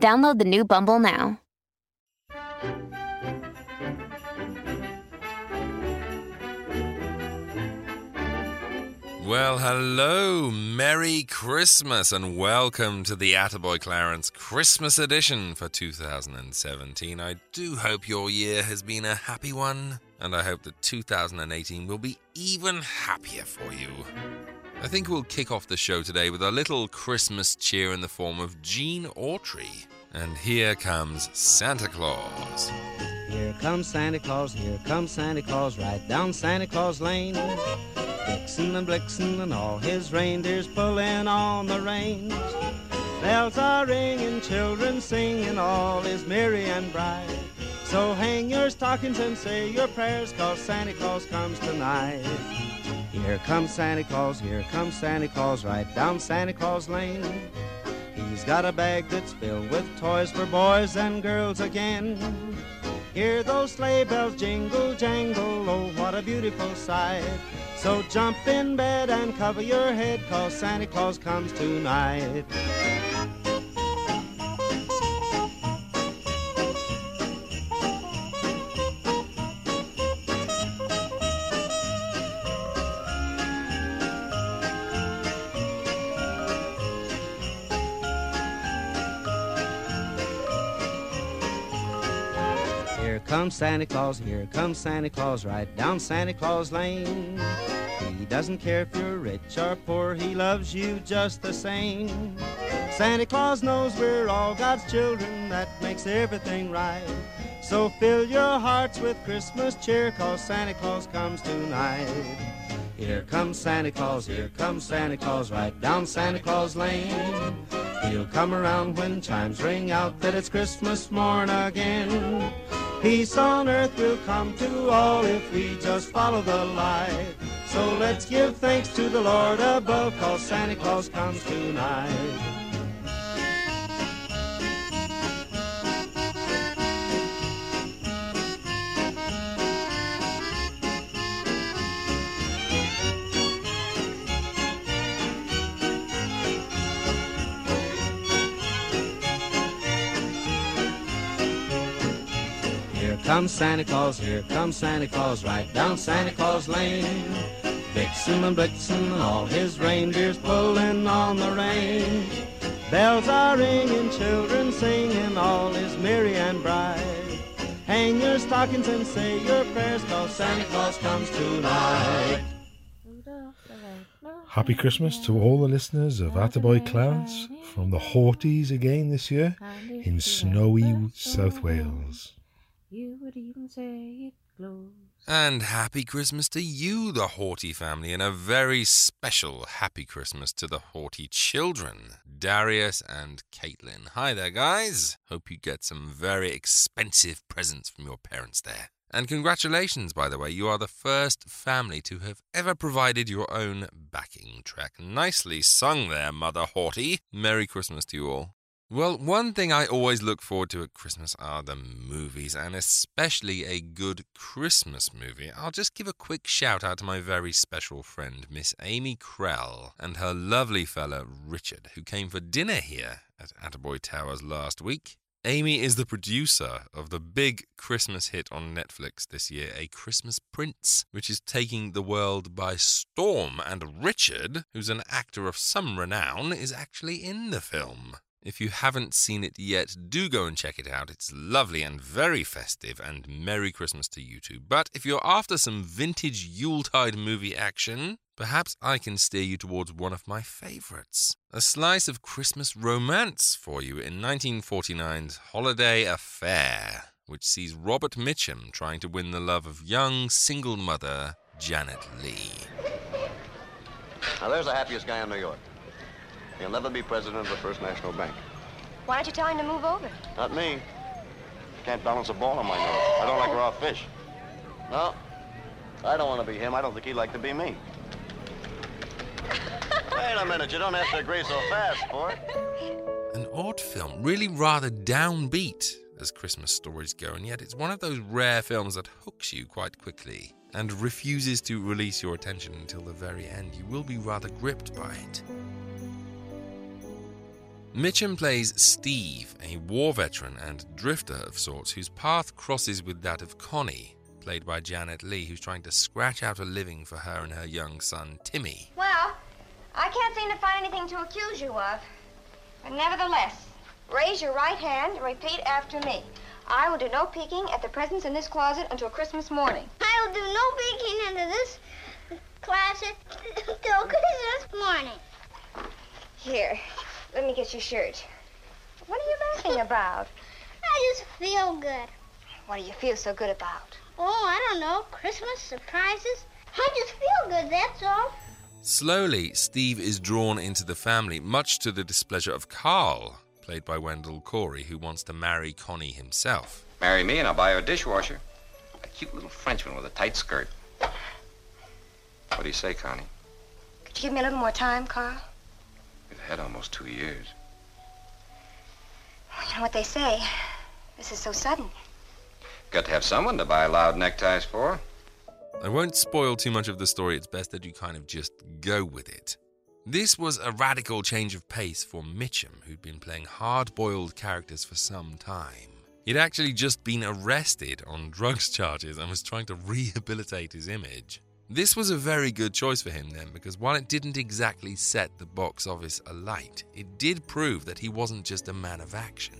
Download the new Bumble now. Well, hello, Merry Christmas, and welcome to the Attaboy Clarence Christmas edition for 2017. I do hope your year has been a happy one, and I hope that 2018 will be even happier for you. I think we'll kick off the show today with a little Christmas cheer in the form of Gene Autry. And here comes Santa Claus. Here comes Santa Claus, here comes Santa Claus, right down Santa Claus Lane. Dixon and Blixen and all his reindeers pulling on the reins. Bells are ringing, children singing, all is merry and bright. So hang your stockings and say your prayers, 'cause Santa Claus comes tonight. Here comes Santa Claus, here comes Santa Claus, right down Santa Claus Lane. He's got a bag that's filled with toys for boys and girls again. Hear those sleigh bells jingle, jangle, oh, what a beautiful sight. So jump in bed and cover your head, 'cause Santa Claus comes tonight. Santa Claus, here comes Santa Claus, right down Santa Claus Lane. He doesn't care if you're rich or poor, he loves you just the same. Santa Claus knows we're all God's children, that makes everything right. So fill your hearts with Christmas cheer, 'cause Santa Claus comes tonight. Here comes Santa Claus, here comes Santa Claus, right down Santa Claus Lane. He'll come around when chimes ring out that it's Christmas morn again. Peace on earth will come to all if we just follow the light. So let's give thanks to the Lord above, 'cause Santa Claus comes tonight. Comes Santa Claus, here comes Santa Claus, right down Santa Claus Lane. Vixen and Blixen, all his reindeers pulling on the reins. Bells are ringing, children singing, all is merry and bright. Hang your stockings and say your prayers, 'cause Santa Claus comes tonight. Happy Christmas to all the listeners of Attaboy Clarence from the Horties again this year in snowy South Wales. You would even say it glows. And happy Christmas to you, the Horty family, and a very special happy Christmas to the Horty children, Darius and Caitlin. Hi there, guys. Hope you get some very expensive presents from your parents there. And congratulations, by the way. You are the first family to have ever provided your own backing track. Nicely sung there, Mother Horty. Merry Christmas to you all. Well, one thing I always look forward to at Christmas are the movies, and especially a good Christmas movie. I'll just give a quick shout out to my very special friend, Miss Amy Krell, and her lovely fella, Richard, who came for dinner here at Attaboy Towers last week. Amy is the producer of the big Christmas hit on Netflix this year, A Christmas Prince, which is taking the world by storm, and Richard, who's an actor of some renown, is actually in the film. If you haven't seen it yet, do go and check it out. It's lovely and very festive, and Merry Christmas to you too. But if you're after some vintage Yuletide movie action, perhaps I can steer you towards one of my favourites. A slice of Christmas romance for you in 1949's Holiday Affair, which sees Robert Mitchum trying to win the love of young, single mother Janet Leigh. Now there's the happiest guy in New York. He'll never be president of the First National Bank. Why aren't you telling him to move over? Not me. Can't balance a ball on my nose. I don't like raw fish. No, I don't want to be him. I don't think he'd like to be me. Wait a minute, you don't have to agree so fast, boy. An odd film, really rather downbeat as Christmas stories go, and yet it's one of those rare films that hooks you quite quickly and refuses to release your attention until the very end. You will be rather gripped by it. Mitchum plays Steve, a war veteran and drifter of sorts, whose path crosses with that of Connie, played by Janet Leigh, who's trying to scratch out a living for her and her young son, Timmy. Well, I can't seem to find anything to accuse you of. But nevertheless, raise your right hand and repeat after me. I will do no peeking at the presents in this closet until Christmas morning. I will do no peeking into this closet until Christmas morning. Here, let me get your shirt. What are you laughing about? I just feel good. What do you feel so good about? Oh, I don't know. Christmas surprises. I just feel good, that's all. Slowly, Steve is drawn into the family, much to the displeasure of Carl, played by Wendell Corey, who wants to marry Connie himself. Marry me and I'll buy her a dishwasher. A cute little Frenchman with a tight skirt. What do you say, Connie? Could you give me a little more time, Carl? We've had almost 2 years. You know what they say. This is so sudden. Got to have someone to buy loud neckties for. I won't spoil too much of the story. It's best that you kind of just go with it. This was a radical change of pace for Mitchum, who'd been playing hard-boiled characters for some time. He'd actually just been arrested on drugs charges and was trying to rehabilitate his image. This was a very good choice for him then, because while it didn't exactly set the box office alight, it did prove that he wasn't just a man of action.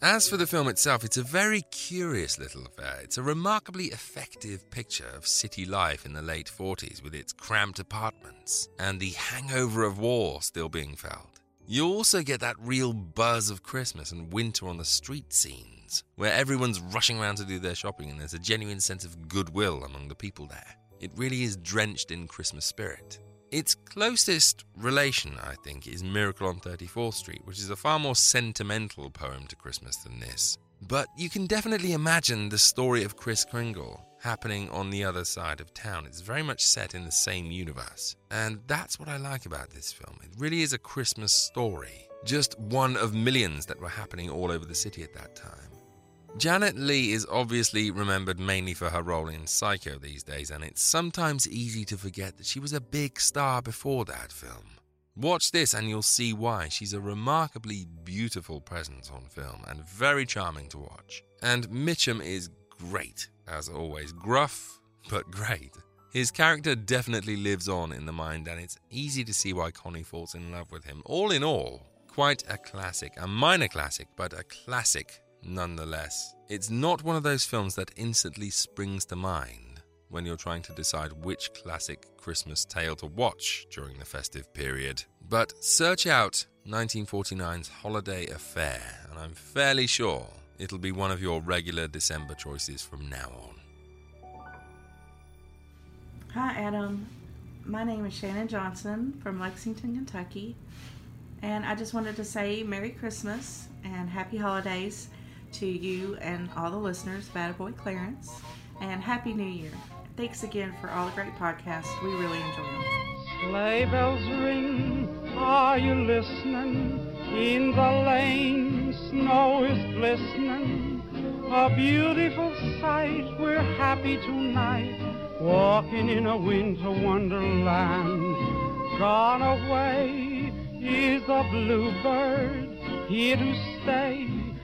As for the film itself, it's a very curious little affair. It's a remarkably effective picture of city life in the late 40s with its cramped apartments and the hangover of war still being felt. You also get that real buzz of Christmas and winter on the street scenes, where everyone's rushing around to do their shopping and there's a genuine sense of goodwill among the people there. It really is drenched in Christmas spirit. Its closest relation, I think, is Miracle on 34th Street, which is a far more sentimental poem to Christmas than this. But you can definitely imagine the story of Kris Kringle happening on the other side of town. It's very much set in the same universe. And that's what I like about this film. It really is a Christmas story. Just one of millions that were happening all over the city at that time. Janet Leigh is obviously remembered mainly for her role in Psycho these days, and it's sometimes easy to forget that she was a big star before that film. Watch this and you'll see why. She's a remarkably beautiful presence on film and very charming to watch. And Mitchum is great, as always. Gruff, but great. His character definitely lives on in the mind, and it's easy to see why Connie falls in love with him. All in all, quite a classic. A minor classic, but a classic nonetheless. It's not one of those films that instantly springs to mind when you're trying to decide which classic Christmas tale to watch during the festive period. But search out 1949's Holiday Affair, and I'm fairly sure it'll be one of your regular December choices from now on. Hi, Adam. My name is Shannon Johnson from Lexington, Kentucky, and I just wanted to say Merry Christmas and Happy Holidays to you and all the listeners of Attaboy Clarence, and Happy New Year. Thanks again for all the great podcasts. We really enjoy them. Sleigh bells ring, are you listening? In the lane, snow is glistening. A beautiful sight, we're happy tonight. Walking in a winter wonderland. Gone away is the bluebird, here to stay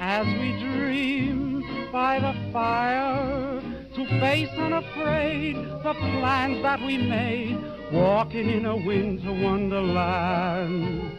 as we dream by the fire, to face unafraid the plans that we made, walking in a winter wonderland.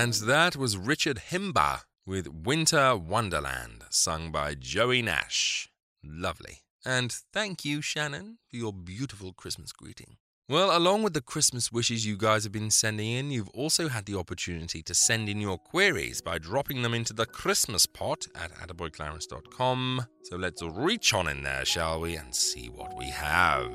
And that was Richard Himba with Winter Wonderland, sung by Joey Nash. Lovely. And thank you, Shannon, for your beautiful Christmas greeting. Well, along with the Christmas wishes you guys have been sending in, you've also had the opportunity to send in your queries by dropping them into the Christmas pot at attaboyclarence.com. So let's reach on in there, shall we, and see what we have.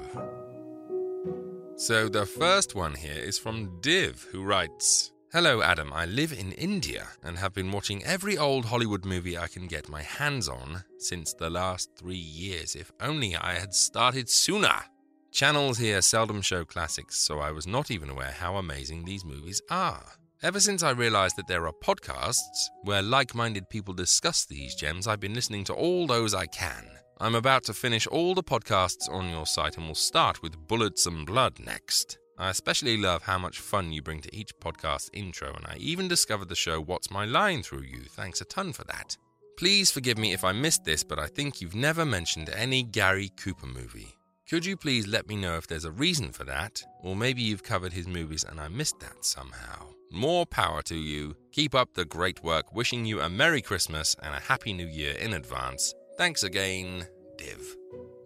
So the first one here is from Div, who writes, "Hello Adam, I live in India and have been watching every old Hollywood movie I can get my hands on since the last 3 years. If only I had started sooner. Channels here seldom show classics, so I was not even aware how amazing these movies are. Ever since I realized that there are podcasts where like-minded people discuss these gems, I've been listening to all those I can. I'm about to finish all the podcasts on your site and will start with Bullets and Blood next. I especially love how much fun you bring to each podcast intro, and I even discovered the show What's My Line through you. Thanks a ton for that. Please forgive me if I missed this, but I think you've never mentioned any Gary Cooper movie. Could you please let me know if there's a reason for that? Or maybe you've covered his movies and I missed that somehow. More power to you. Keep up the great work. Wishing you a Merry Christmas and a Happy New Year in advance. Thanks again, Div."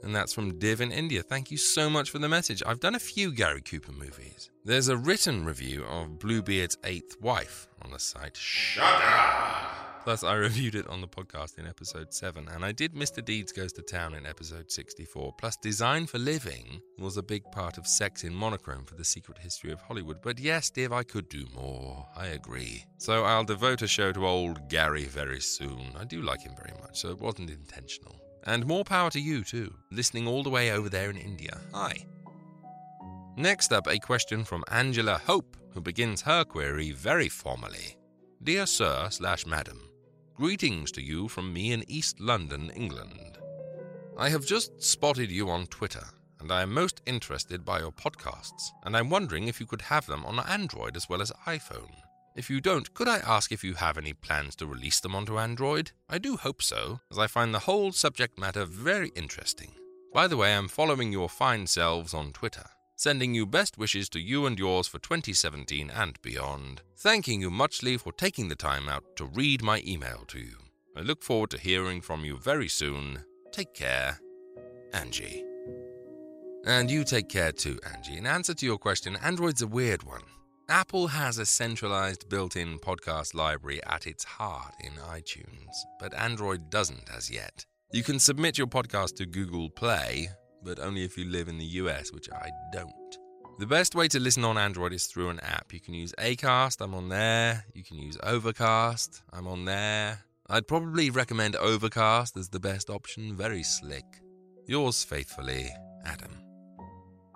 And that's from Div in India. Thank you so much for the message. I've done a few Gary Cooper movies. There's a written review of Bluebeard's Eighth Wife on the site Shudder. Plus, I reviewed it on the podcast in episode 7, and I did Mr. Deeds Goes to Town in episode 64. Plus, Design for Living was a big part of Sex in Monochrome for the Secret History of Hollywood. But yes, Dave, I could do more. I agree. So I'll devote a show to old Gary very soon. I do like him very much, so it wasn't intentional. And more power to you, too, listening all the way over there in India. Hi. Next up, a question from Angela Hope, who begins her query very formally. "Dear Sir/Madam, greetings to you from me in East London, England. I have just spotted you on Twitter, and I am most interested by your podcasts, and I'm wondering if you could have them on Android as well as iPhone. If you don't, could I ask if you have any plans to release them onto Android? I do hope so, as I find the whole subject matter very interesting. By the way, I'm following your fine selves on Twitter. Sending you best wishes to you and yours for 2017 and beyond. Thanking you muchly for taking the time out to read my email to you. I look forward to hearing from you very soon. Take care, Angie." And you take care too, Angie. In answer to your question, Android's a weird one. Apple has a centralized built-in podcast library at its heart in iTunes, but Android doesn't as yet. You can submit your podcast to Google Play, but only if you live in the US, which I don't. The best way to listen on Android is through an app. You can use Acast, I'm on there. You can use Overcast, I'm on there. I'd probably recommend Overcast as the best option, very slick. Yours faithfully, Adam.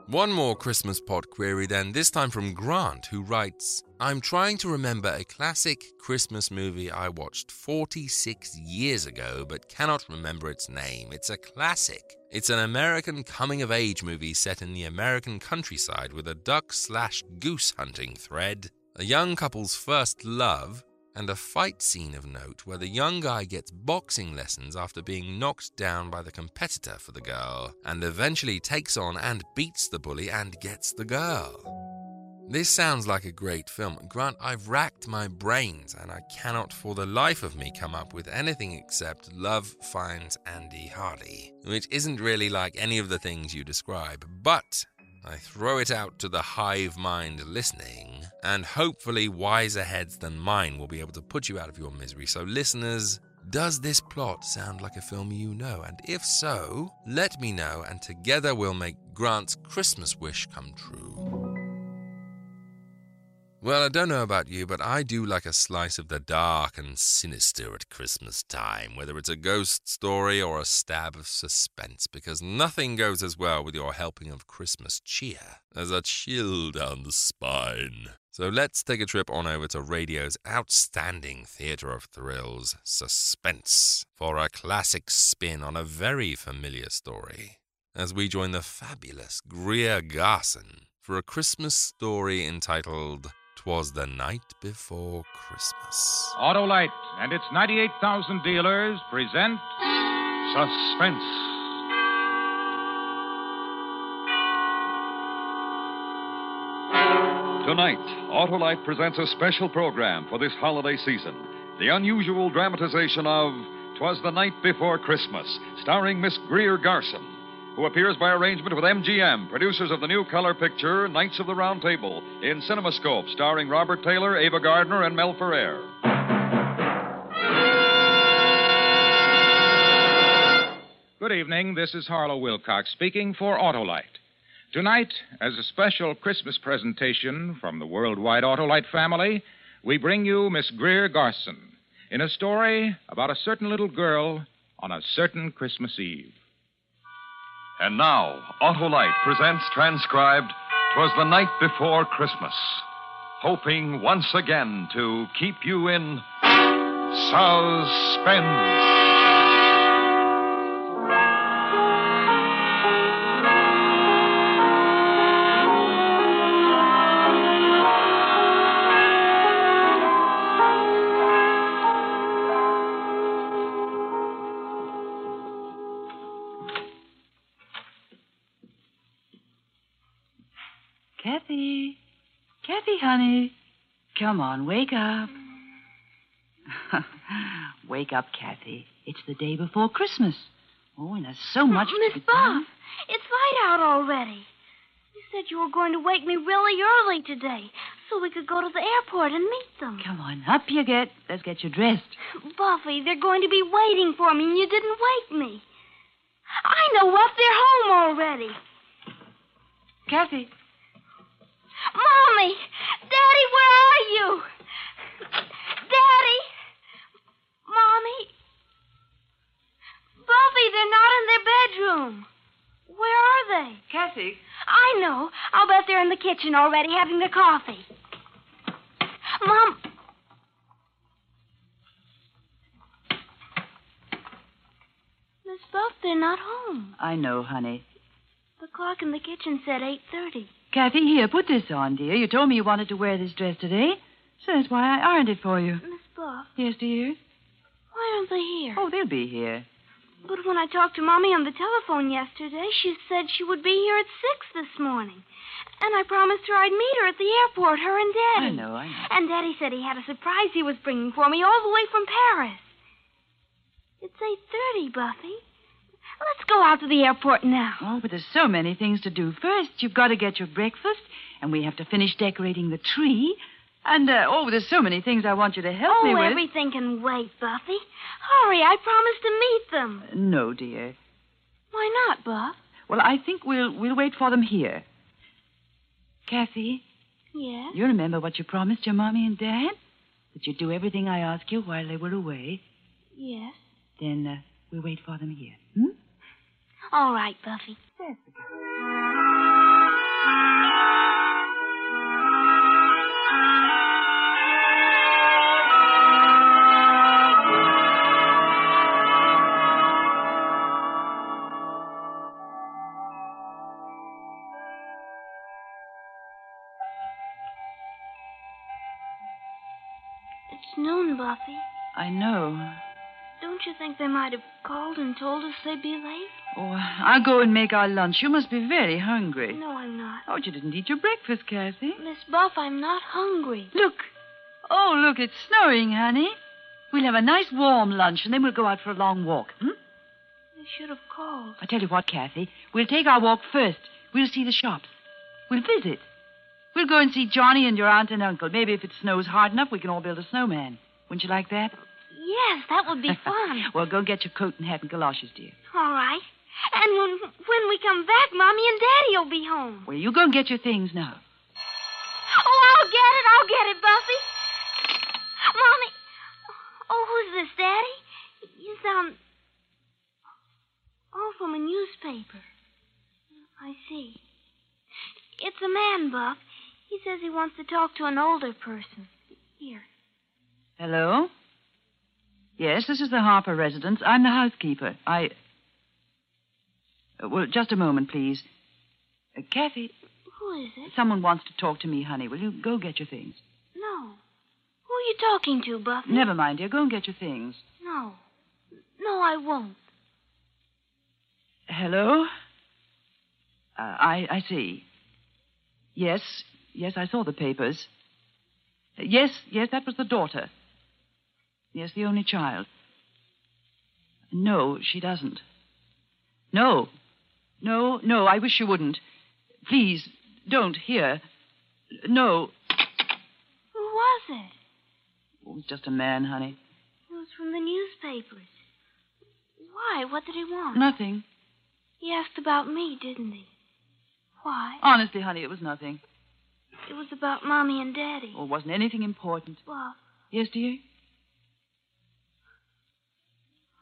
One more Christmas pot query then, this time from Grant, who writes, "I'm trying to remember a classic Christmas movie I watched 46 years ago but cannot remember its name. It's a classic. It's an American coming-of-age movie set in the American countryside with a duck/goose hunting thread, a young couple's first love, and a fight scene of note where the young guy gets boxing lessons after being knocked down by the competitor for the girl, and eventually takes on and beats the bully and gets the girl." This sounds like a great film. Grant, I've racked my brains and I cannot for the life of me come up with anything except Love Finds Andy Hardy, which isn't really like any of the things you describe, but I throw it out to the hive mind listening, and hopefully wiser heads than mine will be able to put you out of your misery. So listeners, does this plot sound like a film you know? And if so, let me know, and together we'll make Grant's Christmas wish come true. Well, I don't know about you, but I do like a slice of the dark and sinister at Christmas time, whether it's a ghost story or a stab of suspense, because nothing goes as well with your helping of Christmas cheer as a chill down the spine. So let's take a trip on over to radio's outstanding theatre of thrills, Suspense, for a classic spin on a very familiar story, as we join the fabulous Greer Garson for a Christmas story entitled 'Twas the Night Before Christmas. Autolite and its 98,000 dealers present Suspense. Tonight, Autolite presents a special program for this holiday season. The unusual dramatization of 'Twas the Night Before Christmas, starring Miss Greer Garson, who appears by arrangement with MGM, producers of the new color picture, Knights of the Round Table, in CinemaScope, starring Robert Taylor, Ava Gardner, and Mel Ferrer. Good evening. This is Harlow Wilcox speaking for Autolite. Tonight, as a special Christmas presentation from the worldwide Autolite family, we bring you Miss Greer Garson in a story about a certain little girl on a certain Christmas Eve. And now, Autolite presents transcribed, 'Twas the Night Before Christmas, hoping once again to keep you in suspense. Kathy. Kathy, honey. Come on, wake up. Wake up, Kathy. It's the day before Christmas. Oh, and there's so much to do. Miss Bob, it's light out already. You said you were going to wake me really early today so we could go to the airport and meet them. Come on, up you get. Let's get you dressed. Buffy, they're going to be waiting for me and you didn't wake me. I know what, they're home already. Kathy. Mommy! Daddy, where are you? Daddy! Mommy! Buffy, they're not in their bedroom. Where are they? Kathy. I know. I'll bet they're in the kitchen already having their coffee. Mom. Miss Buff, they're not home. I know, honey. The clock in the kitchen said 8:30. Kathy, here, put this on, dear. You told me you wanted to wear this dress today. So that's why I ironed it for you. Miss Buff. Yes, dear? Why aren't they here? Oh, they'll be here. But when I talked to Mommy on the telephone yesterday, she said she would be here at 6 this morning. And I promised her I'd meet her at the airport, her and Daddy. I know. And Daddy said he had a surprise he was bringing for me all the way from Paris. It's 8:30, Buffy. Let's go out to the airport now. Oh, but there's so many things to do. First, you've got to get your breakfast, and we have to finish decorating the tree. And, there's so many things I want you to help me with. Oh, everything can wait, Buffy. Hurry, I promised to meet them. No, dear. Why not, Buff? Well, I think we'll wait for them here. Kathy? Yes? You remember what you promised your Mommy and Dad? That you'd do everything I asked you while they were away? Yes. Then, we'll wait for them here, hmm? All right, Buffy. It's noon, Buffy. I know. Don't you think they might have called and told us they'd be late? Oh, I'll go and make our lunch. You must be very hungry. No, I'm not. Oh, you didn't eat your breakfast, Kathy. Miss Buff, I'm not hungry. Look. Oh, look, it's snowing, honey. We'll have a nice warm lunch, and then we'll go out for a long walk. Hmm? They should have called. I tell you what, Kathy, we'll take our walk first. We'll see the shops. We'll visit. We'll go and see Johnny and your aunt and uncle. Maybe if it snows hard enough, we can all build a snowman. Wouldn't you like that? Yes, that would be fun. Well, go get your coat and hat and galoshes, dear. All right. And when we come back, Mommy and Daddy will be home. Well, you go and get your things now. Oh, I'll get it, Buffy. Mommy. Oh, who's this, Daddy? You sound... Oh, from a newspaper. I see. It's a man, Buff. He says he wants to talk to an older person. Here. Hello? Yes, this is the Harper residence. I'm the housekeeper. Well, just a moment, please. Kathy. Who is it? Someone wants to talk to me, honey. Will you go get your things? No. Who are you talking to, Buffy? Never mind, dear. Go and get your things. No. No, I won't. Hello? I see. Yes, Yes, I saw the papers. Yes, that was the daughter. Yes, the only child. No, she doesn't. No, I wish you wouldn't. Please, don't here. No. Who was it? Oh, it was just a man, honey. It was from the newspapers. Why? What did he want? Nothing. He asked about me, didn't he? Why? Honestly, honey, it was nothing. It was about Mommy and Daddy. Oh, wasn't anything important. Well... Yes, dear?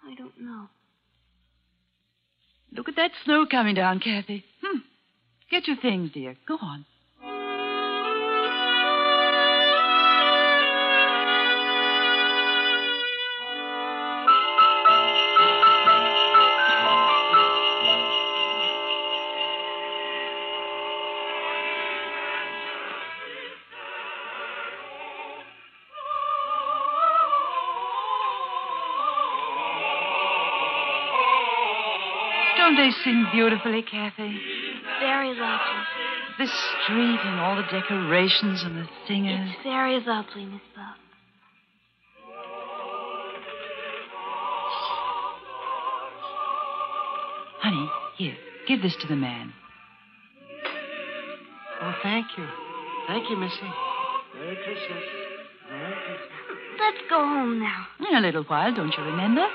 I don't know. Look at that snow coming down, Kathy. Get your things, dear. Go on. They sing beautifully, Kathy. Very lovely. The street and all the decorations and the singers. It's very lovely, Miss Bob. Honey, here, give this to the man. Oh, thank you. Thank you, Missy. Merry Christmas. Merry Christmas. Let's go home now. In a little while, don't you remember?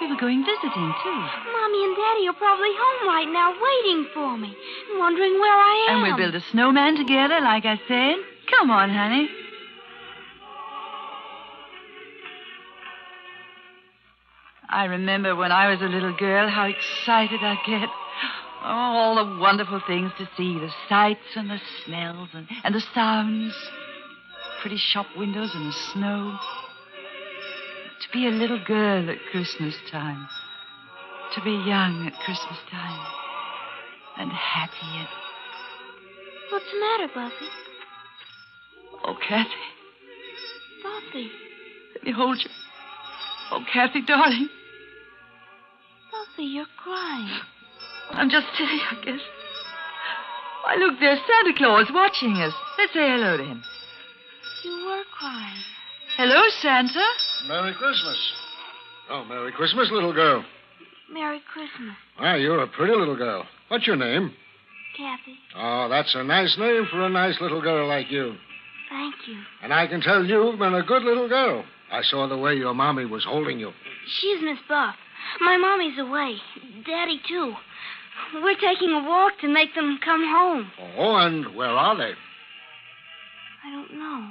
We were going visiting, too. Mommy and Daddy are probably home right now waiting for me and wondering where I am. And we'll build a snowman together, like I said. Come on, honey. I remember when I was a little girl how excited I'd get. Oh, all the wonderful things to see, the sights and the smells and the sounds. Pretty shop windows and the snow. To be a little girl at Christmas time. To be young at Christmas time. And happy. And... What's the matter, Buffy? Oh, Kathy. Buffy. Let me hold you. Oh, Kathy, darling. Buffy, you're crying. I'm just silly, I guess. Why, look, there's Santa Claus watching us. Let's say hello to him. You were crying. Hello, Santa. Merry Christmas. Oh, Merry Christmas, little girl. Merry Christmas. Wow, you're a pretty little girl. What's your name? Kathy. Oh, that's a nice name for a nice little girl like you. Thank you. And I can tell you've been a good little girl. I saw the way your mommy was holding you. She's Miss Buff. My mommy's away. Daddy, too. We're taking a walk to make them come home. Oh, and where are they? I don't know.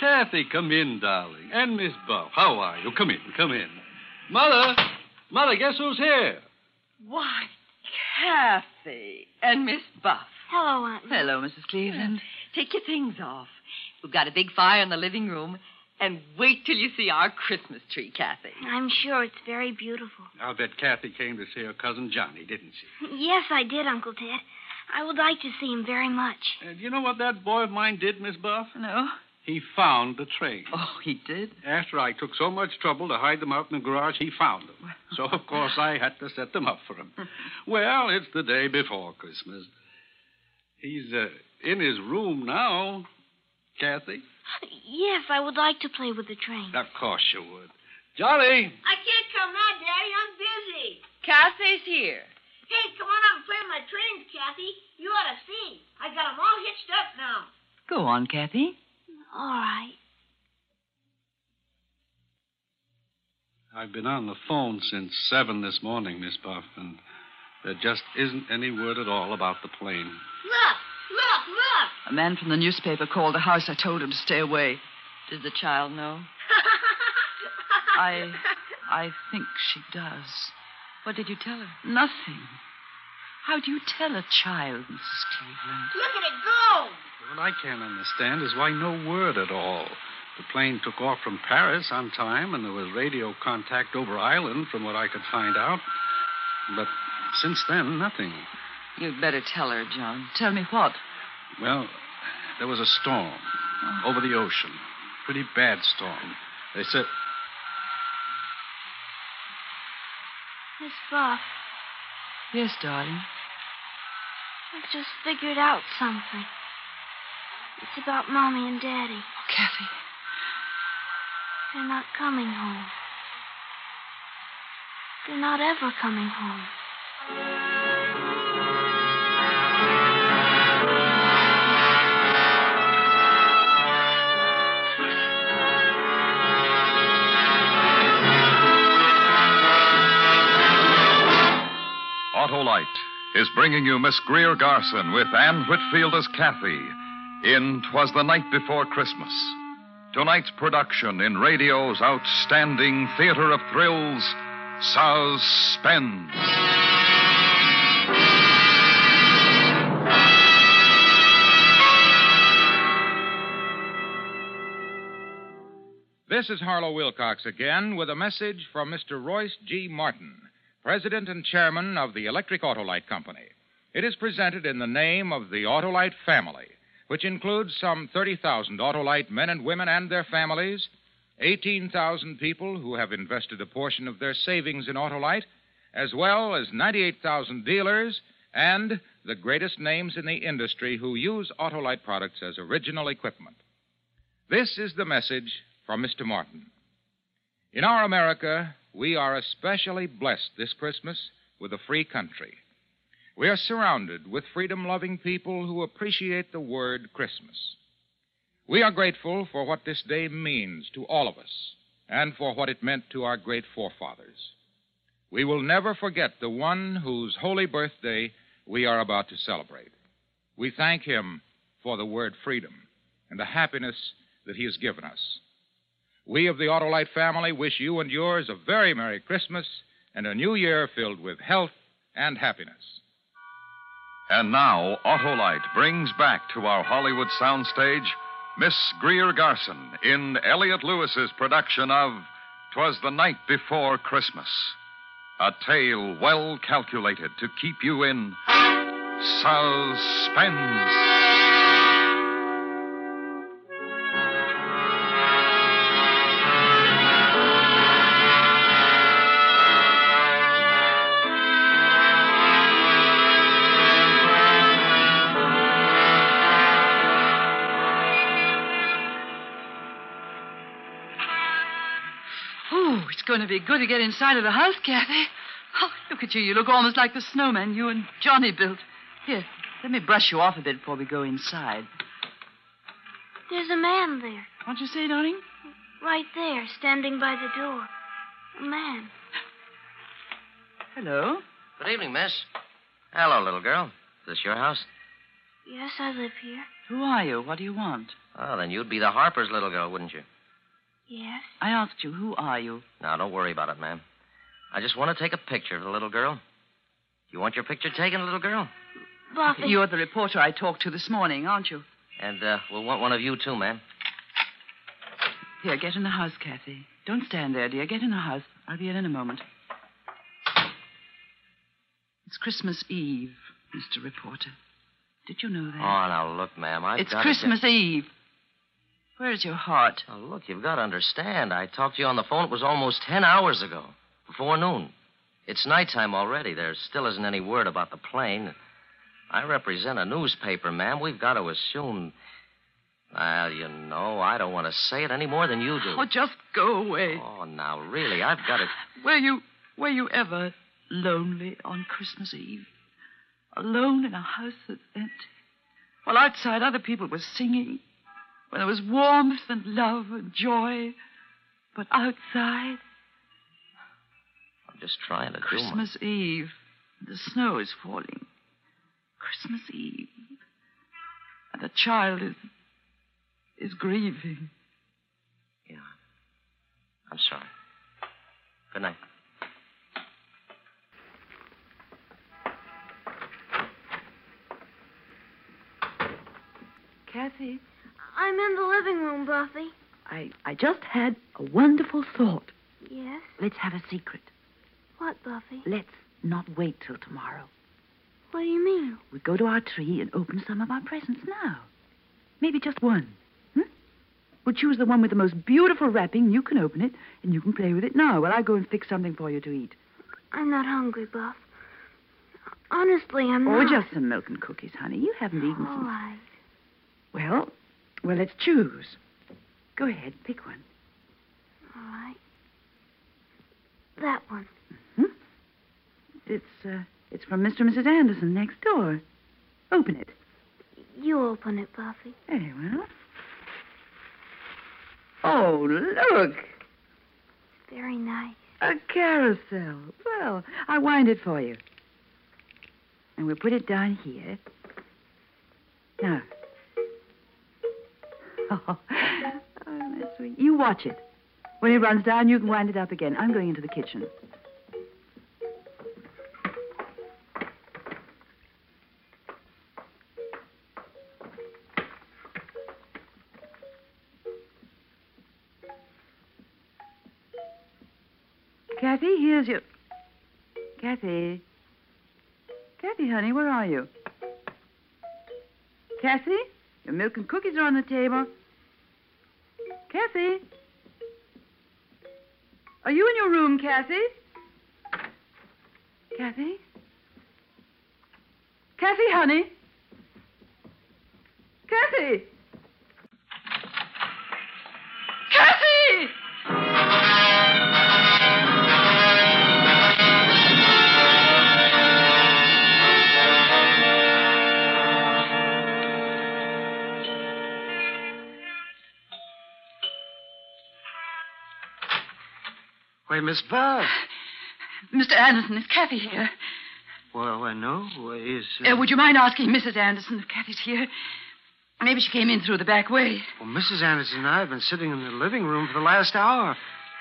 Kathy, come in, darling. And Miss Buff, how are you? Come in. Mother, guess who's here? Why, Kathy and Miss Buff. Hello, Aunt. Hello, Mrs. Cleveland. Take your things off. We've got a big fire in the living room. And wait till you see our Christmas tree, Kathy. I'm sure it's very beautiful. I'll bet Kathy came to see her cousin Johnny, didn't she? Yes, I did, Uncle Ted. I would like to see him very much. Do you know what that boy of mine did, Miss Buff? No. He found the train. Oh, he did? After I took so much trouble to hide them out in the garage, he found them. Well. So, of course, I had to set them up for him. Well, it's the day before Christmas. He's in his room now, Kathy. Yes, I would like to play with the train. Of course you would. Johnny! I can't come now, Daddy. I'm busy. Kathy's here. Hey, come on out and play my trains, Kathy. You ought to see. I got them all hitched up now. Go on, Kathy. All right. I've been on the phone since 7 this morning, Miss Buff, and there just isn't any word at all about the plane. Look! A man from the newspaper called the house. I told him to stay away. Does the child know? I think she does. What did you tell her? Nothing. How do you tell a child, Mrs. Cleveland? Look at it go! What I can't understand is why no word at all. The plane took off from Paris on time, and there was radio contact over Ireland, from what I could find out. But since then, nothing. You'd better tell her, John. Tell me what? Well, there was a storm over the ocean. Pretty bad storm. They said... Miss Fox. Yes, darling? I've just figured out something. It's about Mommy and Daddy. Oh, Kathy. They're not coming home. They're not ever coming home. Autolite is bringing you Miss Greer Garson with Anne Whitfield as Kathy in 'Twas the Night Before Christmas. Tonight's production in radio's outstanding theater of thrills, Suspense. This is Harlow Wilcox again with a message from Mr. Royce G. Martin, President and Chairman of the Electric Autolite Company. It is presented in the name of the Autolite family, which includes some 30,000 Autolite men and women and their families, 18,000 people who have invested a portion of their savings in Autolite, as well as 98,000 dealers and the greatest names in the industry who use Autolite products as original equipment. This is the message from Mr. Martin. In our America, we are especially blessed this Christmas with a free country. We are surrounded with freedom-loving people who appreciate the word Christmas. We are grateful for what this day means to all of us and for what it meant to our great forefathers. We will never forget the one whose holy birthday we are about to celebrate. We thank him for the word freedom and the happiness that he has given us. We of the Autolite family wish you and yours a very Merry Christmas and a new year filled with health and happiness. And now, Autolite brings back to our Hollywood soundstage Miss Greer Garson in Elliott Lewis's production of 'Twas the Night Before Christmas, a tale well calculated to keep you in suspense. It's going to be good to get inside of the house, Kathy. Oh, look at you. You look almost like the snowman you and Johnny built. Here, let me brush you off a bit before we go inside. There's a man there. What'd you say, darling? Right there, standing by the door. A man. Hello. Good evening, miss. Hello, little girl. Is this your house? Yes, I live here. Who are you? What do you want? Oh, then you'd be the Harper's little girl, wouldn't you? Yes? I asked you, who are you? Now, don't worry about it, ma'am. I just want to take a picture of the little girl. You want your picture taken, little girl? Buffy. You're the reporter I talked to this morning, aren't you? And we'll want one of you, too, ma'am. Here, get in the house, Kathy. Don't stand there, dear. Get in the house. I'll be in a moment. It's Christmas Eve, Mr. Reporter. Did you know that? Oh, now, look, ma'am, I've got to... It's Christmas Eve. Where's your heart? Oh, look, you've got to understand. I talked to you on the phone. It was almost 10 hours ago, before noon. It's nighttime already. There still isn't any word about the plane. I represent a newspaper, ma'am. We've got to assume... Well, you know, I don't want to say it any more than you do. Oh, just go away. Oh, now, really, I've got to... Were you ever lonely on Christmas Eve? Alone in a house that's empty? While outside other people were singing... When there was warmth and love and joy, but outside... I'm just trying to Christmas do my... Eve. The snow is falling. Christmas Eve. And the child is grieving. Yeah. I'm sorry. Good night. Kathy? I'm in the living room, Buffy. I just had a wonderful thought. Yes? Let's have a secret. What, Buffy? Let's not wait till tomorrow. What do you mean? We go to our tree and open some of our presents now. Maybe just one. We'll choose the one with the most beautiful wrapping. You can open it, and you can play with it now while I go and fix something for you to eat. I'm not hungry, Buff. Honestly, I'm not. Oh, just some milk and cookies, honey. You haven't eaten since. All right. Well, let's choose. Go ahead, pick one. All right. That one. Mm-hmm. It's from Mr. and Mrs. Anderson next door. Open it. You open it, Buffy. Very well. Oh, look. It's very nice. A carousel. Well, I'll wind it for you. And we'll put it down here. Now. Oh, that's sweet. You watch it. When it runs down, you can wind it up again. I'm going into the kitchen. Kathy, here's your... Kathy. Kathy, honey, where are you? Kathy, your milk and cookies are on the table. Kathy. Are you in your room, Kathy? Kathy? Kathy, honey. Kathy! Why, Miss Buff. Mr. Anderson, is Kathy here? Well, no. Is... would you mind asking Mrs. Anderson if Kathy's here? Maybe she came in through the back way. Well, Mrs. Anderson and I have been sitting in the living room for the last hour.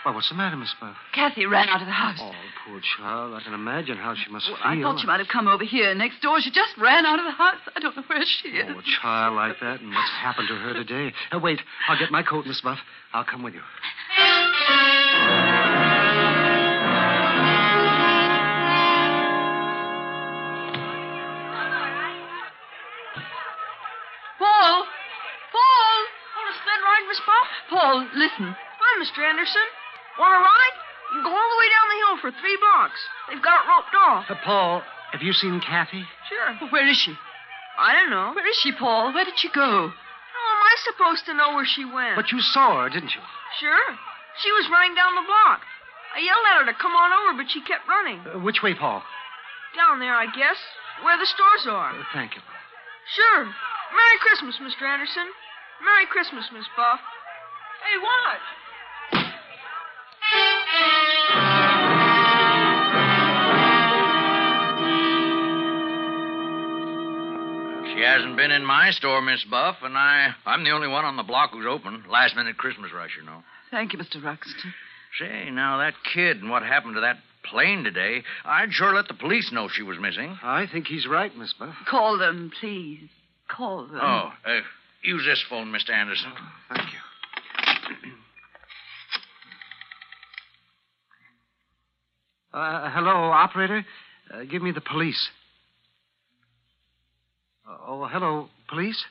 Why, what's the matter, Miss Buff? Kathy ran out of the house. Oh, poor child. I can imagine how she must feel. I thought she might have come over here next door. She just ran out of the house. I don't know where she is. Oh, a child like that and what's happened to her today. Wait, I'll get my coat, Miss Buff. I'll come with you. Paul, listen. Hi, Mr. Anderson. Want a ride? You can go all the way down the hill for 3 blocks. They've got it roped off. Paul, have you seen Kathy? Sure. Well, where is she? I don't know. Where is she, Paul? Where did she go? How am I supposed to know where she went? But you saw her, didn't you? Sure. She was running down the block. I yelled at her to come on over, but she kept running. Which way, Paul? Down there, I guess. Where the stores are. Thank you. Sure. Merry Christmas, Mr. Anderson. Merry Christmas, Miss Buff. Hey, watch! She hasn't been in my store, Miss Buff, and I'm the only one on the block who's open. Last-minute Christmas rush, you know. Thank you, Mr. Ruxton. Say, now, that kid and what happened to that plane today, I'd sure let the police know she was missing. I think he's right, Miss Buff. Call them, please. Call them. Oh, use this phone, Mr. Anderson. Oh, thank you. Hello, operator. Give me the police. Oh, hello, police.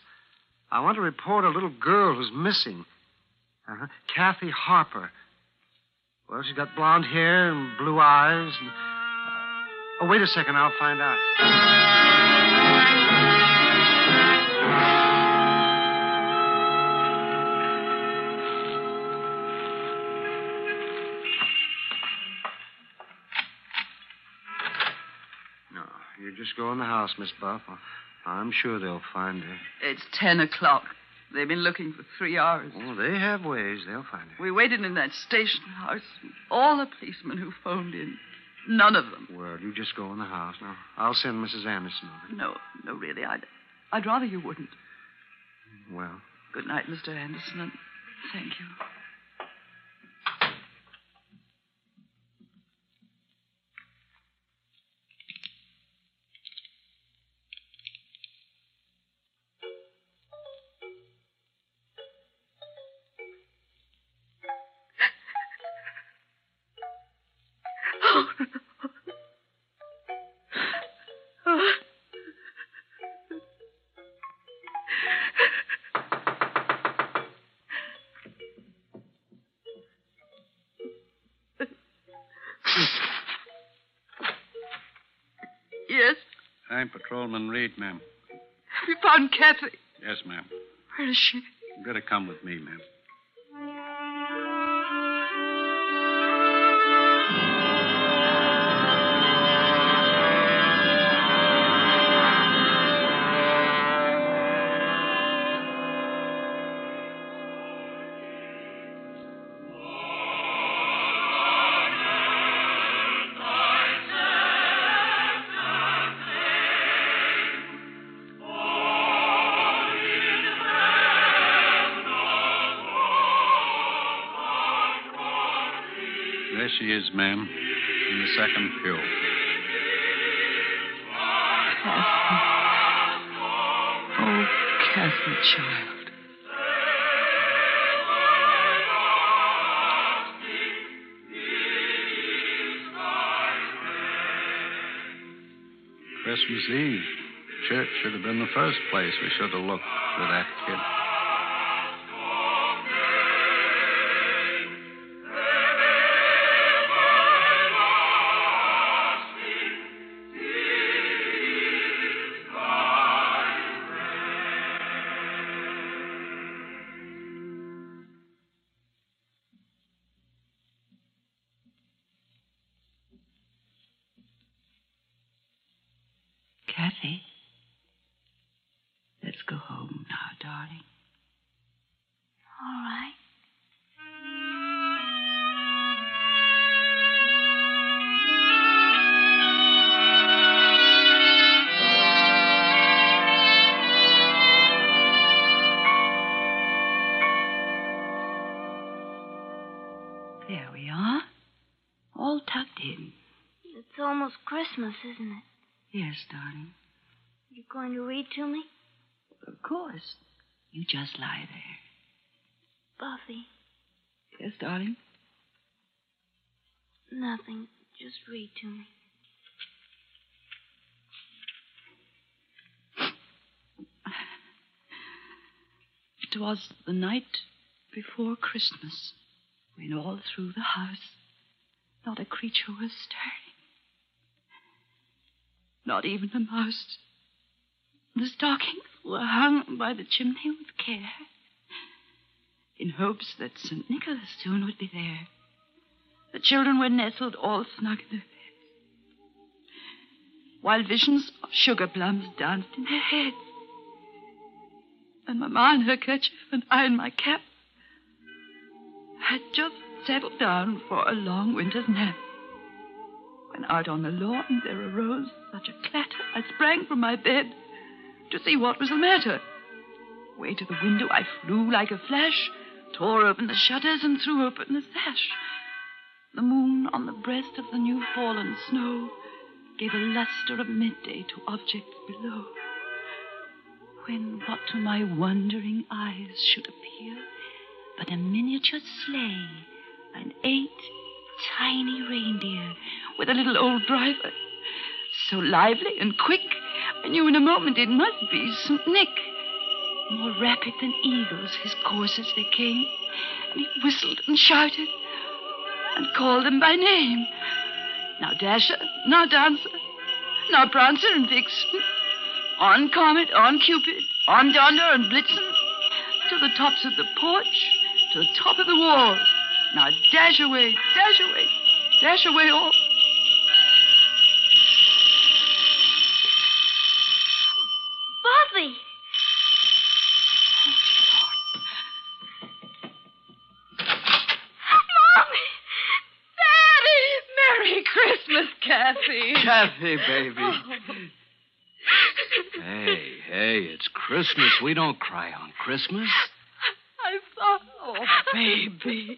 I want to report a little girl who's missing. Kathy Harper. Well, she's got blonde hair and blue eyes. And... Oh, wait a second. I'll find out. Just go in the house, Miss Buff. I'm sure they'll find her. It's 10:00. They've been looking for 3 hours. Oh, they have ways. They'll find her. We waited in that station house. All the policemen who phoned in. None of them. Well, you just go in the house now. I'll send Mrs. Anderson over. No, really. I'd rather you wouldn't. Well. Good night, Mr. Anderson, and thank you. I'm Patrolman Reed, ma'am. Have you found Kathy? Yes, ma'am. Where is she? You'd better come with me, ma'am. There she is, ma'am, in the second pew. Kathy. Oh, Kathy, child. Christmas Eve. Church should have been the first place we should have looked for that kid. Christmas, isn't it? Yes, darling. Are you going to read to me? Of course. You just lie there. Buffy. Yes, darling? Nothing. Just read to me. It was the night before Christmas when all through the house not a creature was stirring. Not even a mouse. The stockings were hung by the chimney with care, in hopes that St. Nicholas soon would be there. The children were nestled all snug in their beds, while visions of sugar plums danced in their heads. And Mamma in her kerchief and I in my cap had just settled down for a long winter's nap. When out on the lawn there arose such a clatter, I sprang from my bed to see what was the matter. Away to the window I flew like a flash, tore open the shutters and threw open the sash. The moon on the breast of the new fallen snow gave a luster of midday to objects below. When what to my wondering eyes should appear but a miniature sleigh and eight tiny reindeer with a little old driver. So lively and quick, I knew in a moment it must be St. Nick. More rapid than eagles, his courses they came, and he whistled and shouted and called them by name. Now Dasher, now Dancer, now Prancer and Vixen, on Comet, on Cupid, on Donder and Blitzen, to the tops of the porch, to the top of the wall. Now dash away, all. Buffy! Oh, Lord. Mommy! Daddy! Merry Christmas, Kathy. Kathy, baby. Oh. Hey, it's Christmas. We don't cry on Christmas. I thought... Oh, baby.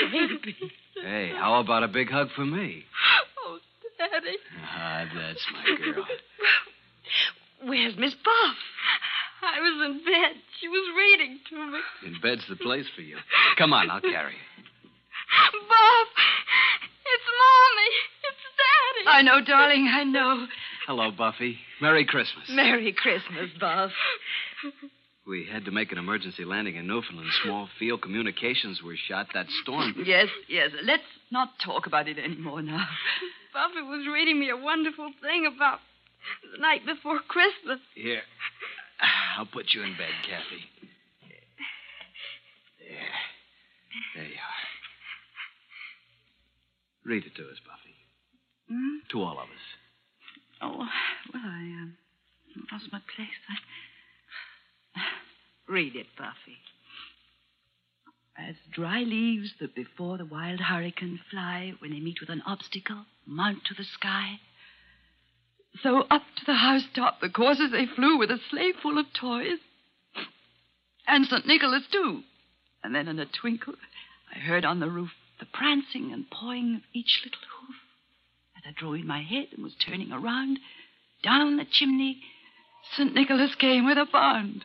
Baby. Hey, how about a big hug for me? Oh, Daddy. Ah, that's my girl. Where's Miss Buff? I was in bed. She was reading to me. In bed's the place for you. Come on, I'll carry you. Buff, it's Mommy. It's Daddy. I know, darling, I know. Hello, Buffy. Merry Christmas. Merry Christmas, Buff. We had to make an emergency landing in Newfoundland. Small field communications were shot that storm. Yes. Let's not talk about it anymore now. Buffy was reading me a wonderful thing about The night before Christmas. Here. I'll put you in bed, Kathy. Yeah. There you are. Read it to us, Buffy. Hmm? To all of us. Oh, well, I lost my place. Read it, Buffy. As dry leaves that before the wild hurricane fly, when they meet with an obstacle, mount to the sky, so up to the housetop the coursers they flew with a sleigh full of toys. And St. Nicholas, too. And then in a twinkle, I heard on the roof the prancing and pawing of each little hoof. As I drew in my head and was turning around, down the chimney, St. Nicholas came with a bound.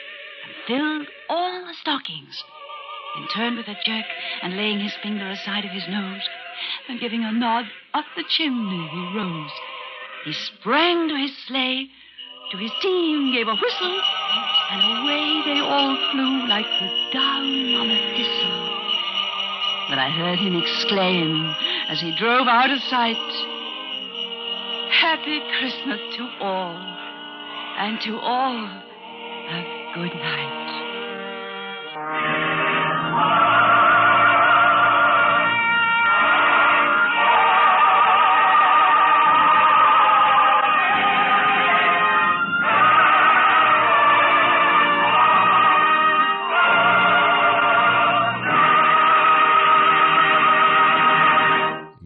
and filled all the stockings, then turned with a jerk and laying his finger aside of his nose and giving a nod, up the chimney he rose. He sprang to his sleigh, to his team gave a whistle, and away they all flew like the down on a thistle. When I heard him exclaim as he drove out of sight, "Happy Christmas to all, and to all a good night."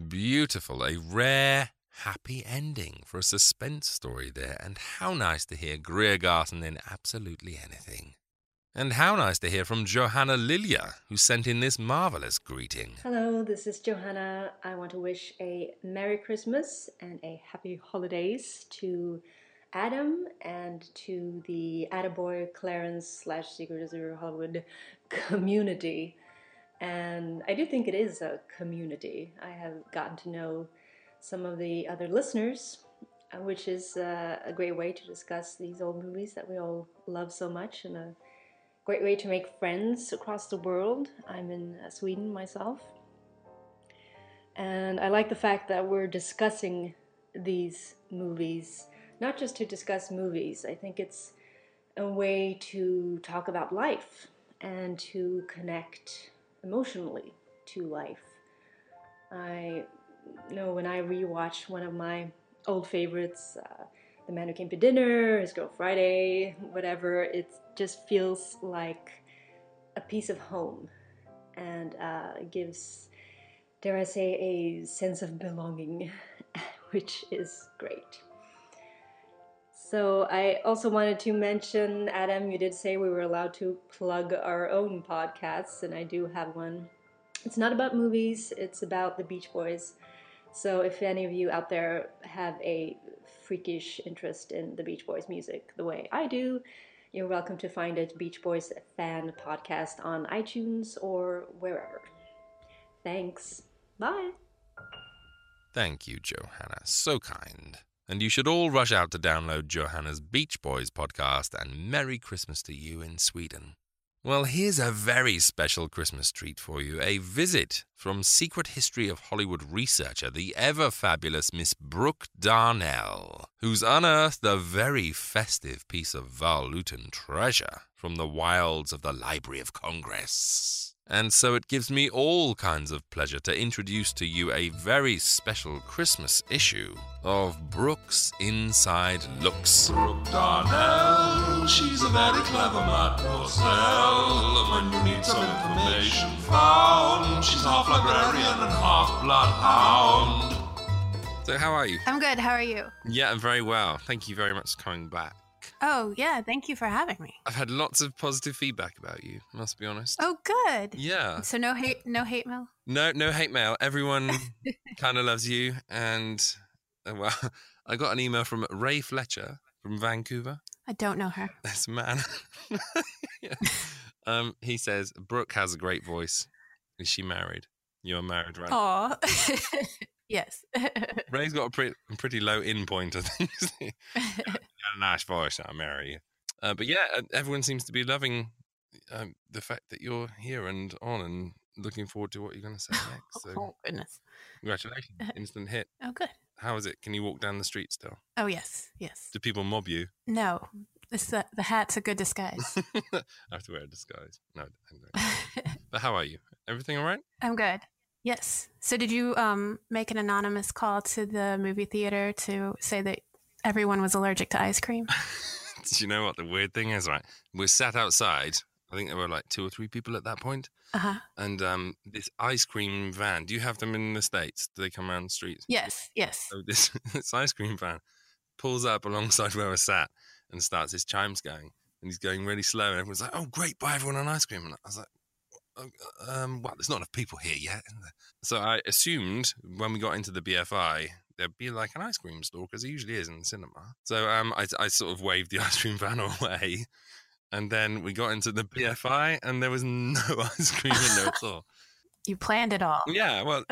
Beautiful, a rare happy ending for a suspense story there, and how nice to hear Greer Garson in absolutely anything. And how nice to hear from Johanna Lilia, who sent in this marvellous greeting. Hello, this is Johanna. I want to wish a Merry Christmas and a Happy Holidays to Adam and to the Attaboy Clarence / Secret of the Hollywood community. And I do think it is a community. I have gotten to know some of the other listeners, which is a great way to discuss these old movies that we all love so much, and a great way to make friends across the world. I'm in Sweden myself, and I like the fact that we're discussing these movies, not just to discuss movies. I think it's a way to talk about life and to connect emotionally to life. No, when I rewatched one of my old favorites, The Man Who Came to Dinner, His Girl Friday, whatever, it just feels like a piece of home, and gives, dare I say, a sense of belonging, which is great. So I also wanted to mention, Adam, you did say we were allowed to plug our own podcasts, and I do have one. It's not about movies, it's about the Beach Boys. So if any of you out there have a freakish interest in the Beach Boys music the way I do, you're welcome to find a Beach Boys fan podcast on iTunes or wherever. Thanks. Bye. Thank you, Johanna. So kind. And you should all rush out to download Johanna's Beach Boys podcast, and Merry Christmas to you in Sweden. Well, here's a very special Christmas treat for you, a visit from Secret History of Hollywood researcher, the ever-fabulous Miss Brooke Darnell, who's unearthed a very festive piece of Val Lewton treasure from the wilds of the Library of Congress. And so it gives me all kinds of pleasure to introduce to you a very special Christmas issue of Brooke's Inside Looks. Brooke Darnell, she's a very clever mademoiselle. When you need some information found, she's half librarian and half bloodhound. So how are you? I'm good, how are you? Yeah, I'm very well. Thank you very much for coming back. Oh, yeah, thank you for having me. I've had lots of positive feedback about you, I must be honest. Oh, good. Yeah. So no hate mail? No hate mail. Everyone kind of loves you. And, well, I got an email from Ray Fletcher from Vancouver. I don't know her. That's a man. Yeah. He says, Brooke has a great voice. Is she married? You're married, right? Aw. Yes. Ray's got a pretty low in point, I think. A nice voice, I'll marry you. But yeah, everyone seems to be loving the fact that you're here and on and looking forward to what you're going to say next. So. Oh, goodness. Congratulations. Instant hit. Oh, good. How is it? Can you walk down the street still? Oh, yes. Yes. Do people mob you? No. The hat's a good disguise. I have to wear a disguise. No, I don't. But how are you? Everything all right? I'm good. Yes. So did you make an anonymous call to the movie theater to say that everyone was allergic to ice cream? Do you know what the weird thing is, right? We're sat outside. I think there were like 2 or 3 people at that point. Uh-huh. And this ice cream van. Do you have them in the States? Do they come around the streets? Yes, yes. So this ice cream van pulls up alongside where we're sat and starts his chimes going. And he's going really slow. And everyone's like, oh, great, buy everyone an ice cream. And I was like, well, there's not enough people here yet. So I assumed when we got into the BFI... there'd be like an ice cream store, because it usually is in the cinema. So I sort of waved the ice cream van away, and then we got into the BFI, and there was no ice cream in there at all. You planned it all. Yeah, well,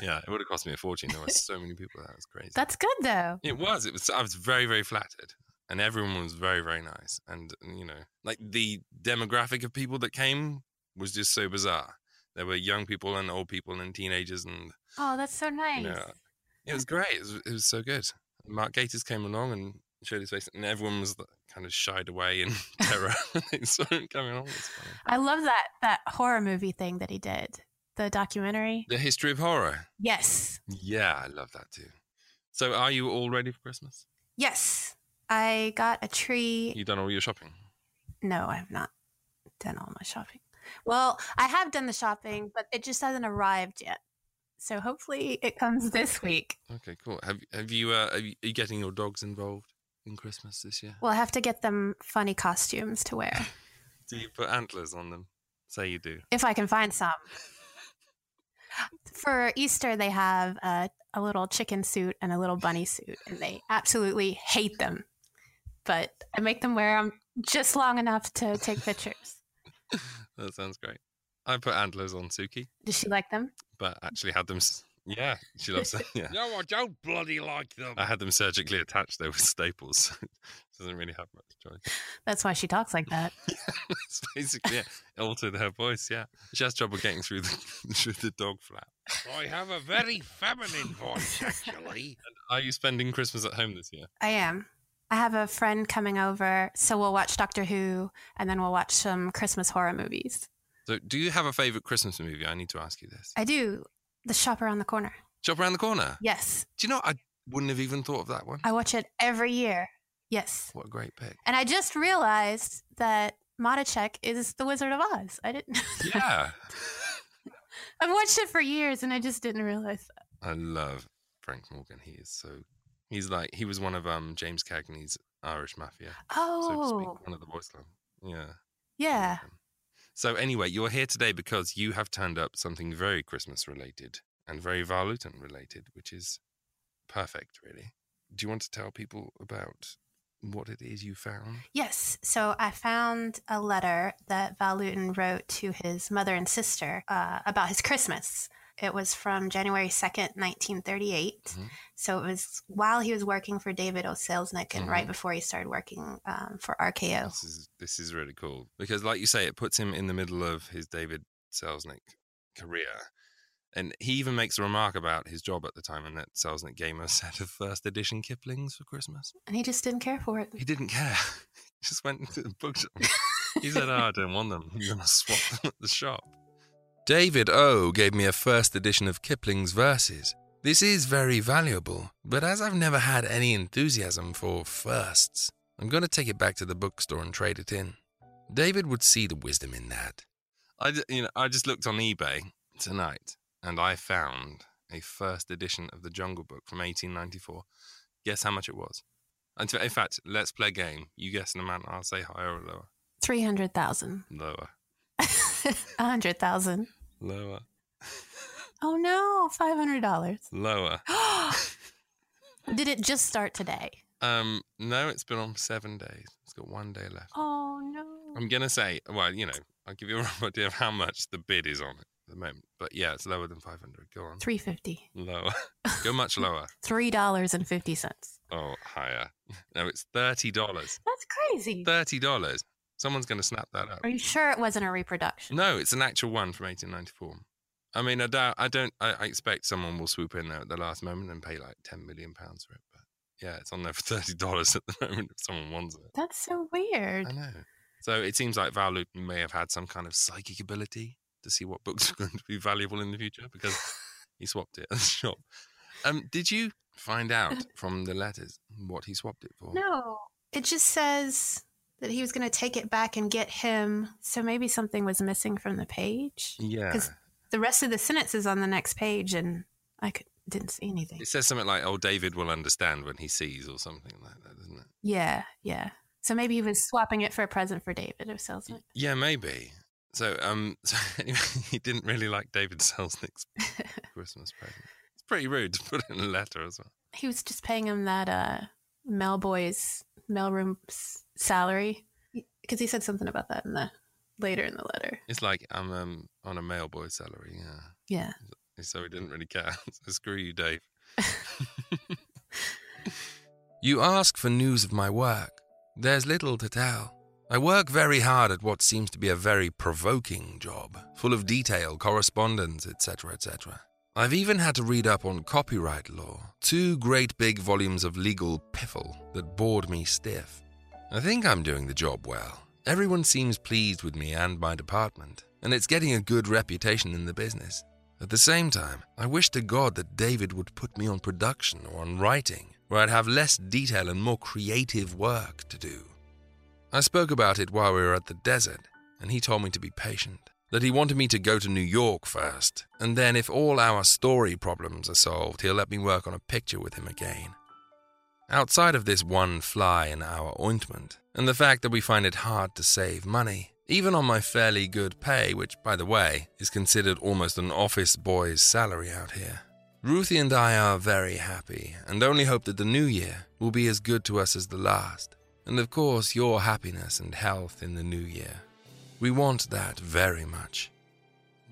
yeah, it would have cost me a fortune. There were so many people. That was crazy. That's good, though. It was. I was very, very flattered, and everyone was very, very nice. And, you know, like the demographic of people that came was just so bizarre. There were young people and old people and teenagers. And oh, that's so nice. You know, it was great. It was so good. Mark Gatiss came along and showed his face, and everyone was like, kind of shied away in terror. They saw him coming along. I love that horror movie thing that he did, the documentary. The History of Horror. Yes. Yeah, I love that too. So are you all ready for Christmas? Yes. I got a tree. You done all your shopping? No, I have not done all my shopping. Well, I have done the shopping, but it just hasn't arrived yet. So hopefully it comes this week. Okay, cool. Are you getting your dogs involved in Christmas this year? Well, I have to get them funny costumes to wear. Do you put antlers on them? Say you do. If I can find some. For Easter, they have a little chicken suit and a little bunny suit, and they absolutely hate them. But I make them wear them just long enough to take pictures. That sounds great. I put antlers on Suki. Does she like them? But actually had them... yeah, she loves them. Yeah. No, I don't bloody like them. I had them surgically attached, though, with staples. Doesn't really have much choice. That's why she talks like that. That's basically it. It altered her voice, yeah. She has trouble getting through the dog flap. I have a very feminine voice, actually. And are you spending Christmas at home this year? I am. I have a friend coming over, so we'll watch Doctor Who, and then we'll watch some Christmas horror movies. So do you have a favorite Christmas movie? I need to ask you this. I do. The Shop Around the Corner. Shop Around the Corner? Yes. Do you know, I wouldn't have even thought of that one. I watch it every year. Yes. What a great pick. And I just realized that Matichek is The Wizard of Oz. I didn't know that. Yeah. I've watched it for years and I just didn't realize that. I love Frank Morgan. He is so... he was one of James Cagney's Irish Mafia. Oh. So to speak, one of the voice line. Yeah. Yeah. So anyway, you're here today because you have turned up something very Christmas-related and very Val Lewton-related, which is perfect, really. Do you want to tell people about what it is you found? Yes. So I found a letter that Val Lewton wrote to his mother and sister about his Christmas. It was from January 2nd, 1938. Mm-hmm. So it was while he was working for David O. Selznick and mm-hmm. right before he started working for RKO. This is really cool because, like you say, it puts him in the middle of his David Selznick career. And he even makes a remark about his job at the time and that Selznick gave him a set of first edition Kiplings for Christmas. And he just didn't care for it. He didn't care. He just went to the bookshop. He said, oh, I don't want them. I'm going to swap them at the shop. David O. gave me a first edition of Kipling's verses. This is very valuable, but as I've never had any enthusiasm for firsts, I'm going to take it back to the bookstore and trade it in. David would see the wisdom in that. I just looked on eBay tonight, and I found a first edition of The Jungle Book from 1894. Guess how much it was? In fact, let's play a game. You guess an amount, I'll say higher or lower. 300,000. Lower. 100,000. Lower. Oh no, $500. Lower. Did it just start today? No, it's been on 7 days. It's got 1 day left. Oh no. I'm going to say, well, I'll give you a rough idea of how much the bid is on it at the moment. But yeah, it's lower than 500. Go on. $3.50. Lower. Go much lower. $3.50. Oh, higher. No, it's $30. That's crazy. $30. Someone's going to snap that up. Are you sure it wasn't a reproduction? No, it's an actual one from 1894. I mean, I expect someone will swoop in there at the last moment and pay like £10 million for it. But yeah, it's on there for $30 at the moment if someone wants it. That's so weird. I know. So it seems like Val Lewton may have had some kind of psychic ability to see what books are going to be valuable in the future because he swapped it at the shop. Did you find out from the letters what he swapped it for? No, it just says that he was going to take it back and get him. So maybe something was missing from the page. Yeah. Because the rest of the sentence is on the next page and I didn't see anything. It says something like, oh, David will understand when he sees or something like that, doesn't it? Yeah, yeah. So maybe he was swapping it for a present for David O. Selznick. Yeah, maybe. So anyway, he didn't really like David Selznick's Christmas present. It's pretty rude to put it in a letter as well. He was just paying him that mailboy's mailroom salary because he said something about that in the later in the letter. It's like I'm on a mailboy salary, yeah. Yeah. So he didn't really care. So screw you, Dave. You ask for news of my work. There's little to tell. I work very hard at what seems to be a very provoking job, full of detail, correspondence, etc., etc. I've even had to read up on copyright law, 2 great big volumes of legal piffle that bored me stiff. I think I'm doing the job well. Everyone seems pleased with me and my department, and it's getting a good reputation in the business. At the same time, I wish to God that David would put me on production or on writing, where I'd have less detail and more creative work to do. I spoke about it while we were at the desert, and he told me to be patient, that he wanted me to go to New York first, and then if all our story problems are solved, he'll let me work on a picture with him again. Outside of this one fly in our ointment, and the fact that we find it hard to save money, even on my fairly good pay, which, by the way, is considered almost an office boy's salary out here, Ruthie and I are very happy and only hope that the new year will be as good to us as the last. And of course, your happiness and health in the new year. We want that very much.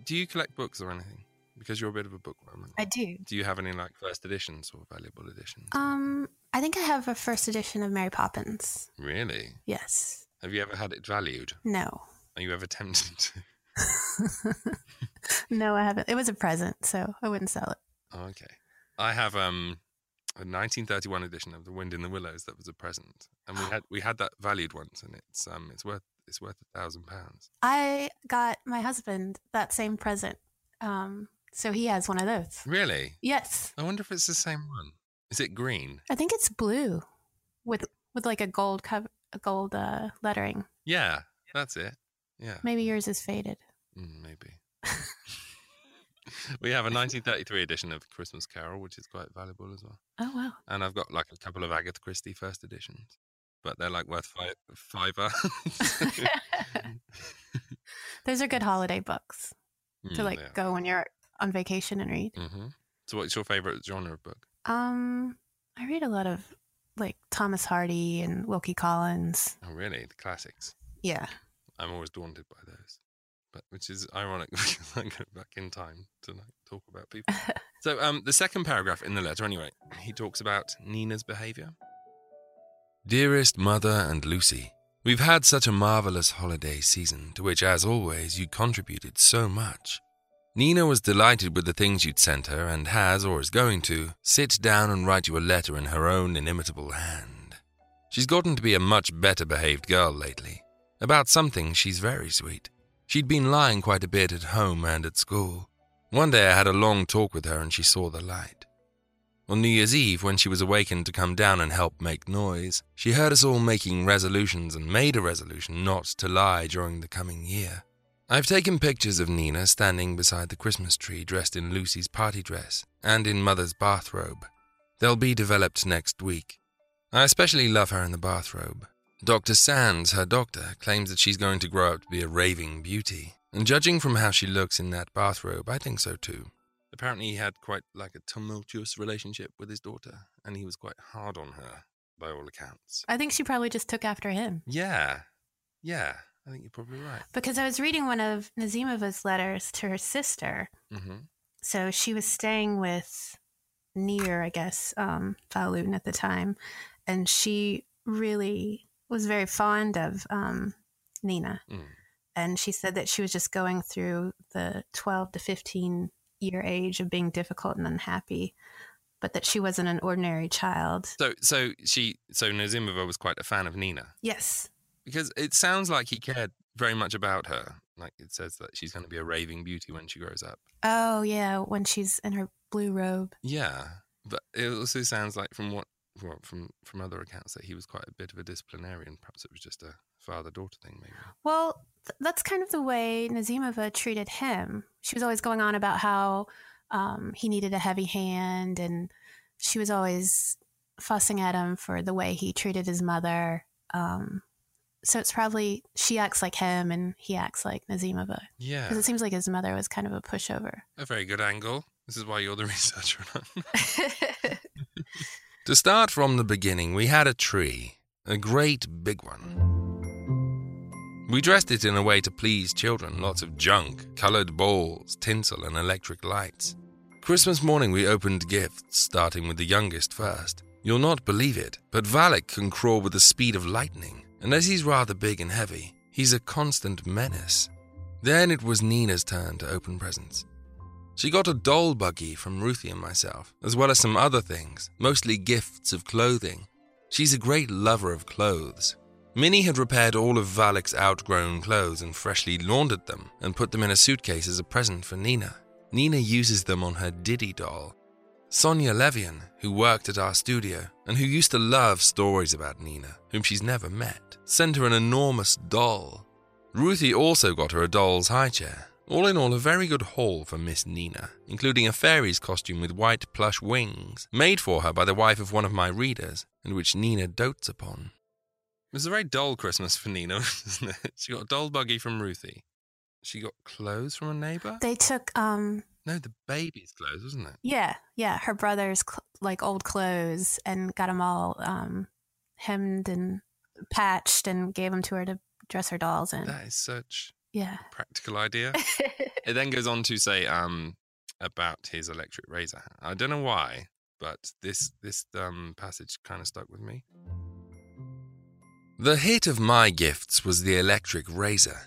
Do you collect books or anything? Because you're a bit of a bookworm. I do. Do you have any like first editions or valuable editions? I think I have a first edition of Mary Poppins. Really? Yes. Have you ever had it valued? No. Are you ever tempted to? No, I haven't. It was a present, so I wouldn't sell it. Oh, okay. I have a 1931 edition of The Wind in the Willows that was a present, and we had that valued once, and it's worth £1,000. I got my husband that same present, so he has one of those. Really? Yes. I wonder if it's the same one. Is it green? I think it's blue, with like a gold cover, a gold lettering. Yeah, that's it. Yeah. Maybe yours is faded. Maybe. We have a 1933 edition of Christmas Carol, which is quite valuable as well. Oh, wow. And I've got like a couple of Agatha Christie first editions, but they're like worth £5. Those are good holiday books to go when you're on vacation and read. Mm-hmm. So what's your favorite genre of book? I read a lot of like Thomas Hardy and Wilkie Collins. Oh, really? The classics? Yeah. I'm always daunted by those. Which is ironic because I go back in time to like, talk about people. So the second paragraph in the letter, anyway, he talks about Nina's behaviour. Dearest Mother and Lucy, we've had such a marvellous holiday season to which, as always, you contributed so much. Nina was delighted with the things you'd sent her and has, or is going to, sit down and write you a letter in her own inimitable hand. She's gotten to be a much better behaved girl lately. About something, she's very sweet. She'd been lying quite a bit at home and at school. One day I had a long talk with her and she saw the light. On New Year's Eve, when she was awakened to come down and help make noise, she heard us all making resolutions and made a resolution not to lie during the coming year. I've taken pictures of Nina standing beside the Christmas tree dressed in Lucy's party dress and in Mother's bathrobe. They'll be developed next week. I especially love her in the bathrobe. Dr. Sands, her doctor, claims that she's going to grow up to be a raving beauty. And judging from how she looks in that bathrobe, I think so too. Apparently he had quite like a tumultuous relationship with his daughter, and he was quite hard on her, by all accounts. I think she probably just took after him. Yeah, I think you're probably right. Because I was reading one of Nazimova's letters to her sister. Mm-hmm. So she was staying with Near, I guess, Val Lewton at the time, and she really was very fond of Nina. Mm. And she said that she was just going through the 12 to 15 year age of being difficult and unhappy, but that she wasn't an ordinary child. So Nazimova was quite a fan of Nina. Yes. Because it sounds like he cared very much about her. Like it says that she's going to be a raving beauty when she grows up. Oh, yeah, when she's in her blue robe. Yeah, but it also sounds like from other accounts that he was quite a bit of a disciplinarian. Perhaps it was just a father-daughter thing, maybe. Well, that's kind of the way Nazimova treated him. She was always going on about how he needed a heavy hand, and she was always fussing at him for the way he treated his mother. So it's probably she acts like him and he acts like Nazimova. Yeah. Because it seems like his mother was kind of a pushover. A very good angle. This is why you're the researcher. To start from the beginning, we had a tree, a great big one. We dressed it in a way to please children, lots of junk, coloured balls, tinsel and electric lights. Christmas morning we opened gifts, starting with the youngest first. You'll not believe it, but Valak can crawl with the speed of lightning, and as he's rather big and heavy, he's a constant menace. Then it was Nina's turn to open presents. She got a doll buggy from Ruthie and myself, as well as some other things, mostly gifts of clothing. She's a great lover of clothes. Minnie had repaired all of Valak's outgrown clothes and freshly laundered them and put them in a suitcase as a present for Nina. Nina uses them on her Diddy doll. Sonia Levian, who worked at our studio and who used to love stories about Nina, whom she's never met, sent her an enormous doll. Ruthie also got her a doll's high chair. All in all, a very good haul for Miss Nina, including a fairy's costume with white plush wings, made for her by the wife of one of my readers, and which Nina dotes upon. It was a very dull Christmas for Nina, wasn't it? She got a doll buggy from Ruthie. She got clothes from a neighbour? They took, No, the baby's clothes, wasn't it? Yeah, her brother's, old clothes, and got them all hemmed and patched and gave them to her to dress her dolls in. That is such... Yeah. Practical idea. It then goes on to say about his electric razor. I don't know why, but this passage kind of stuck with me. The hit of my gifts was the electric razor.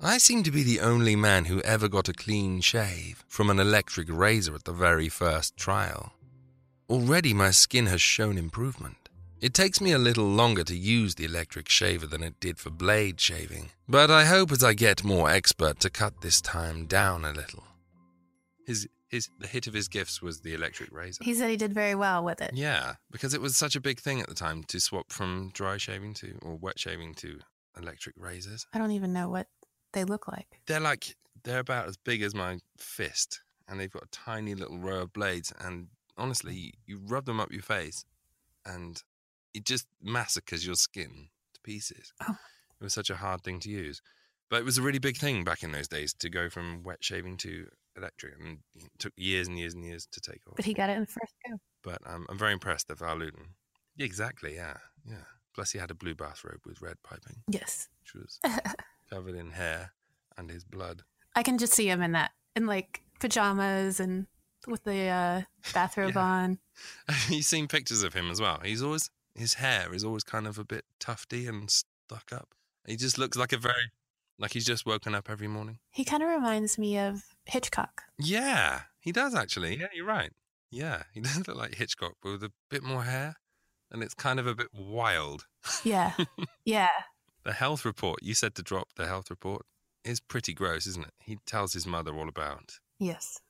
I seem to be the only man who ever got a clean shave from an electric razor at the very first trial. Already my skin has shown improvement. It takes me a little longer to use the electric shaver than it did for blade shaving, but I hope as I get more expert to cut this time down a little. The hit of his gifts was the electric razor. He said he did very well with it. Yeah, because it was such a big thing at the time to swap from dry shaving to, or wet shaving to electric razors. I don't even know what they look like. They're about as big as my fist, and they've got a tiny little row of blades, and honestly, you rub them up your face, and... it just massacres your skin to pieces. Oh. It was such a hard thing to use. But it was a really big thing back in those days to go from wet shaving to electric. And it took years and years and years to take off. But he got it in the first go. But I'm very impressed at Val Lewton. Yeah, exactly, yeah. Plus he had a blue bathrobe with red piping. Yes. Which was covered in hair and his blood. I can just see him in that, in pajamas and with the bathrobe on. You've seen pictures of him as well. His hair is always kind of a bit tufty and stuck up. He just looks like he's just woken up every morning. He kind of reminds me of Hitchcock. Yeah, he does actually. Yeah, you're right. Yeah, he does look like Hitchcock, but with a bit more hair, and it's kind of a bit wild. Yeah. The health report. You said to drop the health report. is pretty gross, isn't it? He tells his mother all about. Yes.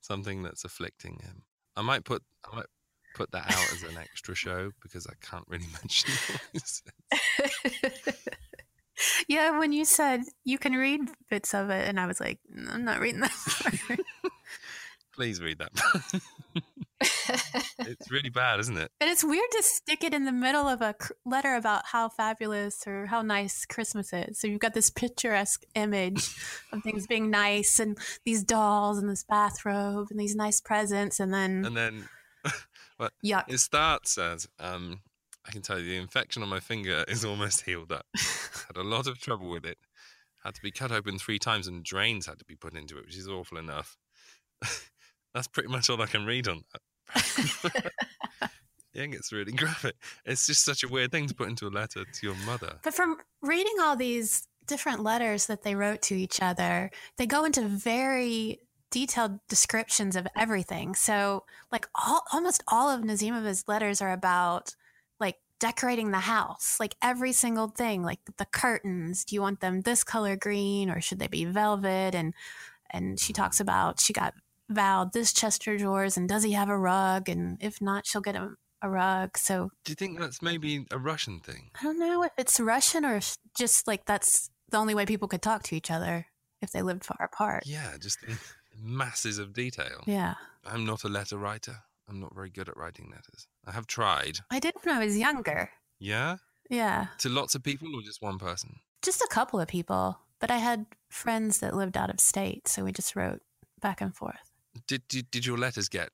Something that's afflicting him. I might put that out as an extra show because I can't really mention it. Yeah, when you said you can read bits of it, and I was like, no, I'm not reading that. Please read that. It's really bad, isn't it? And it's weird to stick it in the middle of a letter about how fabulous or how nice Christmas is. So you've got this picturesque image of things being nice and these dolls and this bathrobe and these nice presents, and then well, yuck. It starts as I can tell you the infection on my finger is almost healed up. Had a lot of trouble with it. Had to be cut open 3 times and drains had to be put into it, which is awful enough. That's pretty much all I can read on that. Yeah, it's really graphic. It's just such a weird thing to put into a letter to your mother. But from reading all these different letters that they wrote to each other, they go into very detailed descriptions of everything. So, like, almost all of Nazimova's letters are about, like, decorating the house, like every single thing, like the curtains. Do you want them this color green, or should they be velvet? And she talks about she got Val this chest of drawers, and does he have a rug, and if not she'll get him a rug. So do you think that's maybe a Russian thing? I don't know if it's Russian or if just like that's the only way people could talk to each other if they lived far apart. Yeah, just masses of detail. Yeah. I'm not a letter writer. I'm not very good at writing letters. I have tried. I did when I was younger. Yeah? Yeah. To lots of people or just one person? Just a couple of people, but I had friends that lived out of state, so we just wrote back and forth. Did your letters get,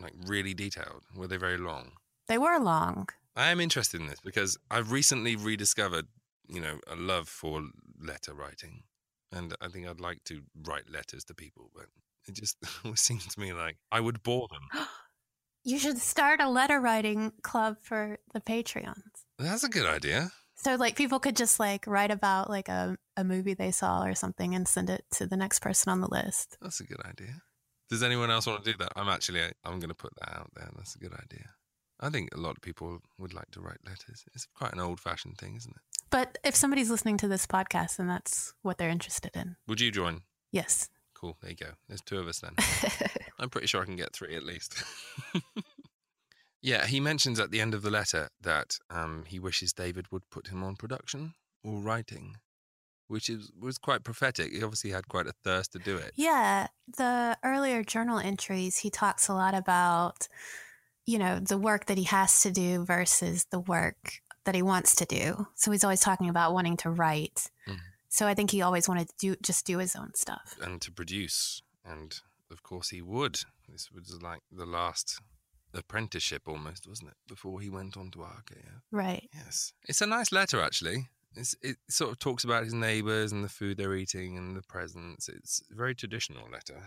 like, really detailed? Were they very long? They were long. I am interested in this because I've recently rediscovered, you know, a love for letter writing. And I think I'd like to write letters to people, but it just always seems to me like I would bore them. You should start a letter writing club for the Patreons. That's a good idea. So, like, people could just, like, write about, like, a movie they saw or something and send it to the next person on the list. That's a good idea. Does anyone else want to do that? I'm going to put that out there. That's a good idea. I think a lot of people would like to write letters. It's quite an old-fashioned thing, isn't it? But if somebody's listening to this podcast, then that's what they're interested in. Would you join? Yes. Cool. There you go. There's 2 of us then. I'm pretty sure I can get 3 at least. Yeah, he mentions at the end of the letter that he wishes David would put him on production or writing. Which was quite prophetic. He obviously had quite a thirst to do it. Yeah. The earlier journal entries, he talks a lot about, you know, the work that he has to do versus the work that he wants to do. So he's always talking about wanting to write. Mm-hmm. So I think he always wanted to do his own stuff. And to produce. And, of course, he would. This was like the last apprenticeship almost, wasn't it? Before he went on to RKF. Right. Yes. It's a nice letter, actually. It sort of talks about his neighbours and the food they're eating and the presents. It's a very traditional letter.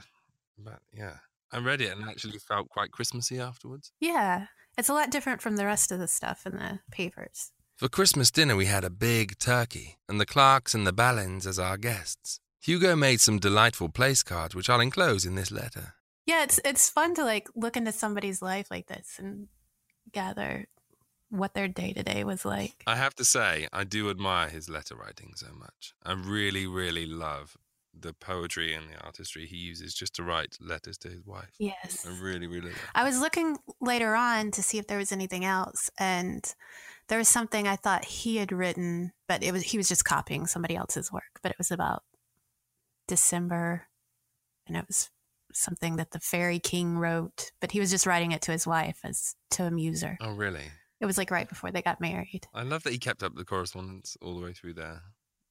But, yeah. I read it and actually felt quite Christmassy afterwards. Yeah. It's a lot different from the rest of the stuff in the papers. For Christmas dinner, we had a big turkey and the Clarks and the Ballins as our guests. Hugo made some delightful place cards, which I'll enclose in this letter. Yeah, it's fun to, like, look into somebody's life like this and gather what their day-to-day was like. I have to say, I do admire his letter writing so much. I really, really love the poetry and the artistry he uses just to write letters to his wife. Yes. I really, really love it. I was looking later on to see if there was anything else, and there was something I thought he had written, but he was just copying somebody else's work, but it was about December, and it was something that the Fairy King wrote, but he was just writing it to his wife as to amuse her. Oh, really? It was like right before they got married. I love that he kept up the correspondence all the way through their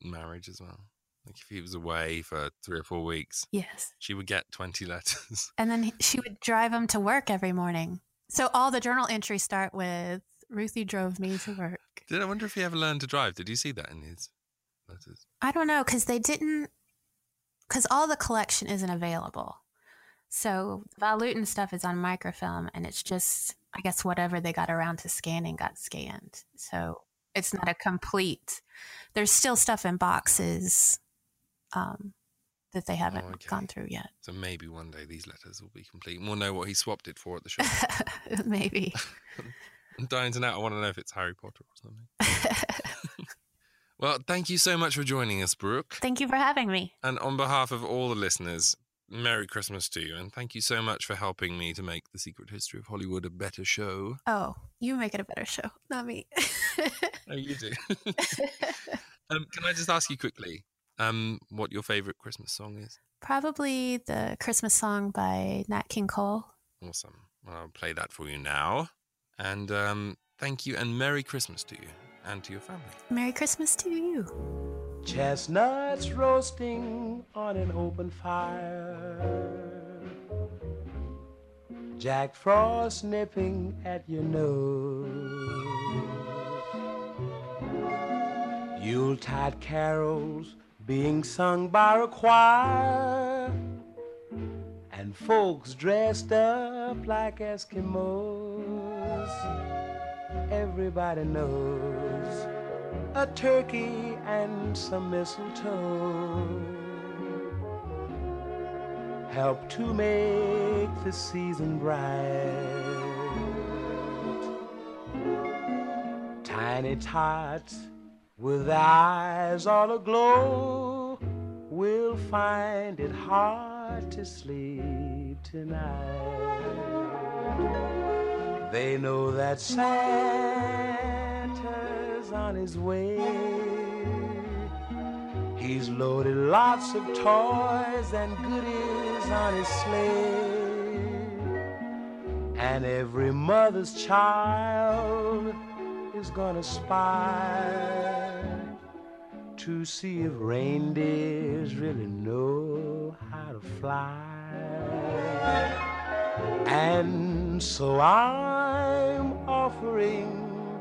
marriage as well. Like if he was away for 3 or 4 weeks, yes, she would get 20 letters. And then she would drive him to work every morning. So all the journal entries start with, Ruthie drove me to work. I wonder if he ever learned to drive. Did you see that in his letters? I don't know, because all the collection isn't available. So Val Lewton stuff is on microfilm, and it's just, I guess, whatever they got around to scanning got scanned. So it's not a complete. There's still stuff in boxes that they haven't gone through yet. So maybe one day these letters will be complete, and we'll know what he swapped it for at the shop. Maybe. I'm dying to know. I want to know if it's Harry Potter or something. Well, thank you so much for joining us, Brooke. Thank you for having me. And on behalf of all the listeners, Merry Christmas to you, and thank you so much for helping me to make The Secret History of Hollywood a better show. Oh, you make it a better show, not me. Oh, you do. Can I just ask you quickly what your favorite Christmas song is? Probably the Christmas song by Nat King Cole. Awesome. Well, I'll play that for you now. And thank you, and Merry Christmas to you and to your family. Merry Christmas to you. Chestnuts roasting on an open fire, Jack Frost nipping at your nose, Yuletide carols being sung by a choir, and folks dressed up like Eskimos. Everybody knows a turkey and some mistletoe help to make the season bright. Tiny tots with eyes all aglow will find it hard to sleep tonight. They know that Santa's on his way. He's loaded lots of toys and goodies on his sleigh, and every mother's child is gonna spy to see if reindeers really know how to fly. And so I'm offering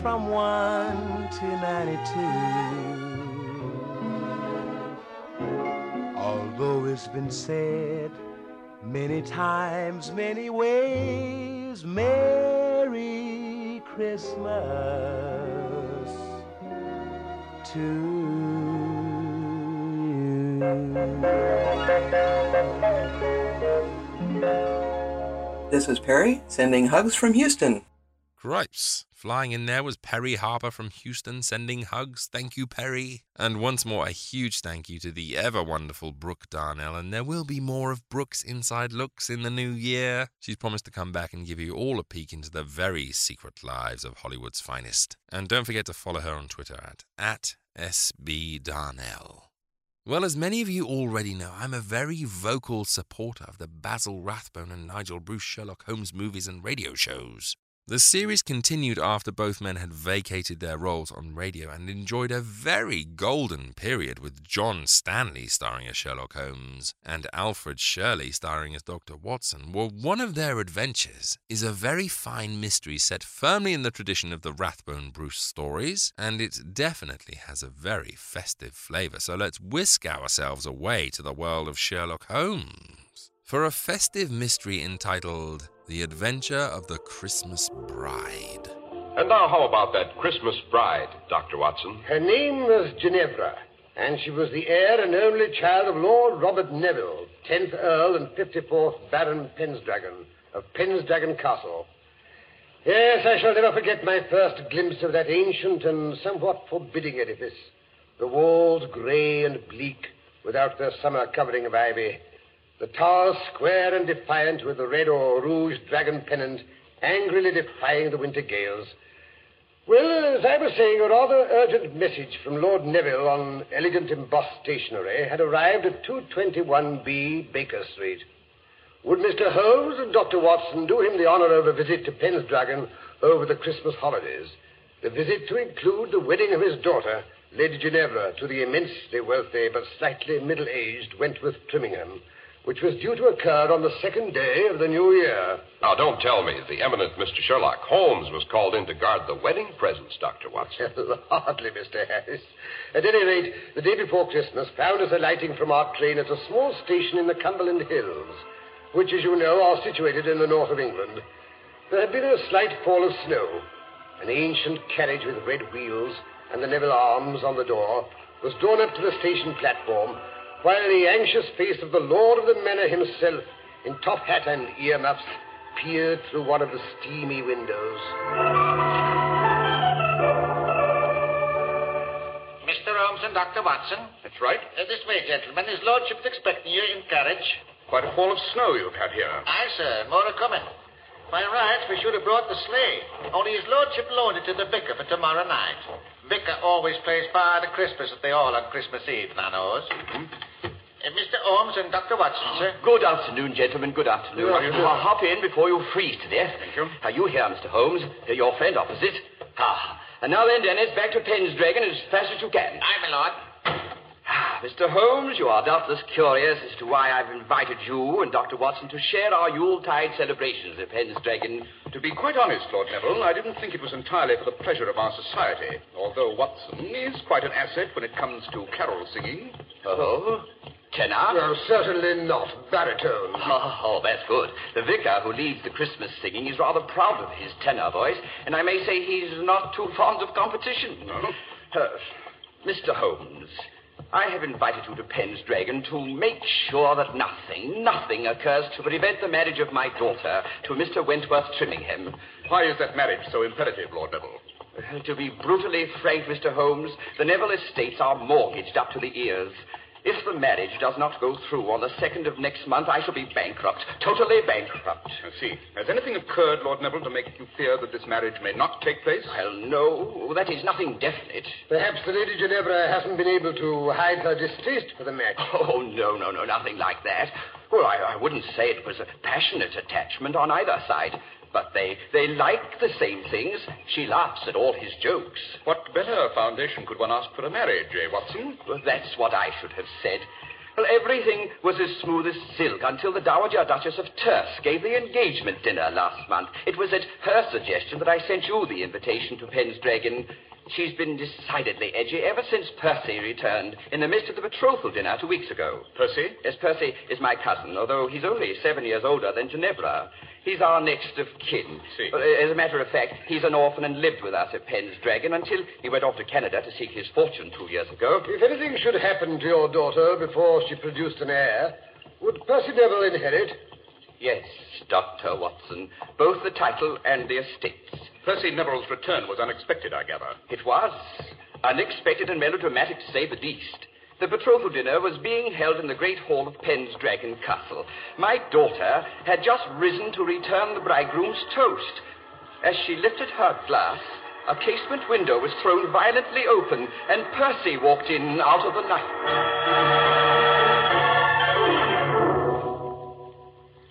From 1 to 92. Although it's been said many times, many ways, Merry Christmas to you. This is Perry sending hugs from Houston. Gripes. Flying in there was Perry Harper from Houston sending hugs. Thank you, Perry. And once more, a huge thank you to the ever-wonderful Brooke Darnell. And there will be more of Brooke's Inside Looks in the new year. She's promised to come back and give you all a peek into the very secret lives of Hollywood's finest. And don't forget to follow her on Twitter at @SBDarnell. Well, as many of you already know, I'm a very vocal supporter of the Basil Rathbone and Nigel Bruce Sherlock Holmes movies and radio shows. The series continued after both men had vacated their roles on radio and enjoyed a very golden period with John Stanley starring as Sherlock Holmes and Alfred Shirley starring as Dr. Watson. Well, one of their adventures is a very fine mystery set firmly in the tradition of the Rathbone Bruce stories, and it definitely has a very festive flavour. So let's whisk ourselves away to the world of Sherlock Holmes for a festive mystery entitled The Adventure of the Christmas Bride. And now how about that Christmas bride, Dr. Watson? Her name was Ginevra, and she was the heir and only child of Lord Robert Neville, 10th Earl and 54th Baron Pensdragon of Pensdragon Castle. Yes, I shall never forget my first glimpse of that ancient and somewhat forbidding edifice. The walls grey and bleak, without their summer covering of ivy. The tower square and defiant with the red or rouge dragon pennant angrily defying the winter gales. Well, as I was saying, a rather urgent message from Lord Neville on elegant embossed stationery had arrived at 221B Baker Street. Would Mr. Holmes and Dr. Watson do him the honor of a visit to Pendragon over the Christmas holidays? The visit to include the wedding of his daughter, Lady Ginevra, to the immensely wealthy but slightly middle-aged Wentworth Trimmingham, which was due to occur on the second day of the new year. Now, don't tell me the eminent Mr. Sherlock Holmes was called in to guard the wedding presents, Dr. Watson. Hardly, Mr. Harris. At any rate, the day before Christmas found us alighting from our train at a small station in the Cumberland Hills, which, as you know, are situated in the north of England. There had been a slight fall of snow. An ancient carriage with red wheels and the Neville arms on the door was drawn up to the station platform, while the anxious face of the lord of the manor himself, in top hat and earmuffs, peered through one of the steamy windows. Mr. Holmes and Dr. Watson. That's right. This way, gentlemen. His lordship's expecting you in carriage. Quite a fall of snow you've had here. Aye, sir. More are coming. By rights, we should have brought the sleigh. Only his lordship loaned it to the vicar for tomorrow night. Vicar always plays Father Christmas at the Hall on Christmas Eve, now knows. Mr. Holmes and Dr. Watson, sir. Good afternoon, gentlemen. Good afternoon. Good afternoon. Hop in before you freeze to death. Thank you. Are you here, Mr. Holmes? Your friend opposite. Ah. And now then, Dennis, back to Pendragon as fast as you can. Aye, my lord. Mr. Holmes, you are doubtless curious as to why I've invited you and Dr. Watson to share our Yuletide celebrations at Pendragon. To be quite honest, Lord Neville, I didn't think it was entirely for the pleasure of our society, although Watson is quite an asset when it comes to carol singing. Oh? Tenor? No, certainly not. Baritone. Oh, that's good. The vicar who leads the Christmas singing is rather proud of his tenor voice, and I may say he's not too fond of competition. No? Mr. Holmes, I have invited you to Pendragon to make sure that nothing occurs to prevent the marriage of my daughter to Mr. Wentworth Trimmingham. Why is that marriage so imperative, Lord Neville? To be brutally frank, Mr. Holmes, the Neville estates are mortgaged up to the ears. If the marriage does not go through on the 2nd of next month, I shall be bankrupt, totally bankrupt. I see. Has anything occurred, Lord Neville, to make you fear that this marriage may not take place? Well, no. That is nothing definite. Perhaps the Lady Ginevra hasn't been able to hide her distaste for the match. Oh, no, nothing like that. Well, I wouldn't say it was a passionate attachment on either side. But they like the same things. She laughs at all his jokes. What better foundation could one ask for a marriage, Watson? Well, that's what I should have said. Well, everything was as smooth as silk until the Dowager Duchess of Tursk gave the engagement dinner last month. It was at her suggestion that I sent you the invitation to Pendragon. She's been decidedly edgy ever since Percy returned in the midst of the betrothal dinner 2 weeks ago. Percy? Yes, Percy is my cousin, although he's only 7 years older than Ginevra. He's our next of kin. See. As a matter of fact, he's an orphan and lived with us at Pendragon until he went off to Canada to seek his fortune 2 years ago. If anything should happen to your daughter before she produced an heir, would Percy Neville inherit? Yes, Dr. Watson. Both the title and the estates. Percy Neville's return was unexpected, I gather. It was. Unexpected and melodramatic, to say the least. The betrothal dinner was being held in the great hall of Pendragon Castle. My daughter had just risen to return the bridegroom's toast. As she lifted her glass, a casement window was thrown violently open, and Percy walked in out of the night.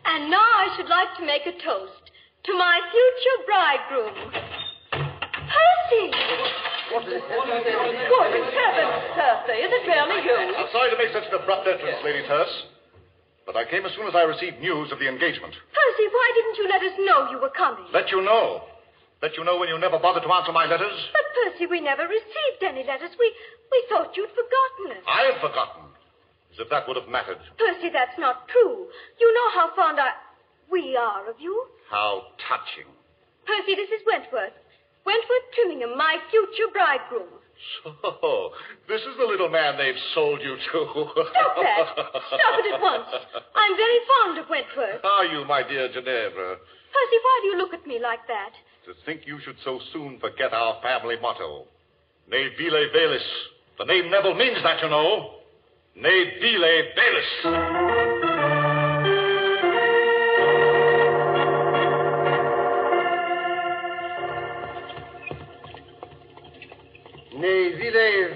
And now I should like to make a toast to my future bridegroom, Percy. Good heavens, Percy, is it really you? I'm sorry to make such an abrupt entrance, Lady Turse, but I came as soon as I received news of the engagement. Percy, why didn't you let us know you were coming? Let you know? Let you know when you never bothered to answer my letters? But, Percy, we never received any letters. We thought you'd forgotten us. I've forgotten. As if that would have mattered. Percy, that's not true. You know how fond we are of you. How touching. Percy, this is Wentworth. Wentworth Trimmingham, my future bridegroom. So, this is the little man they've sold you to. Stop that. Stop it at once. I'm very fond of Wentworth. Are you, my dear Ginevra? Percy, why do you look at me like that? To think you should so soon forget our family motto. Ne vile velis. The name Neville means that, you know. Ne vile velis.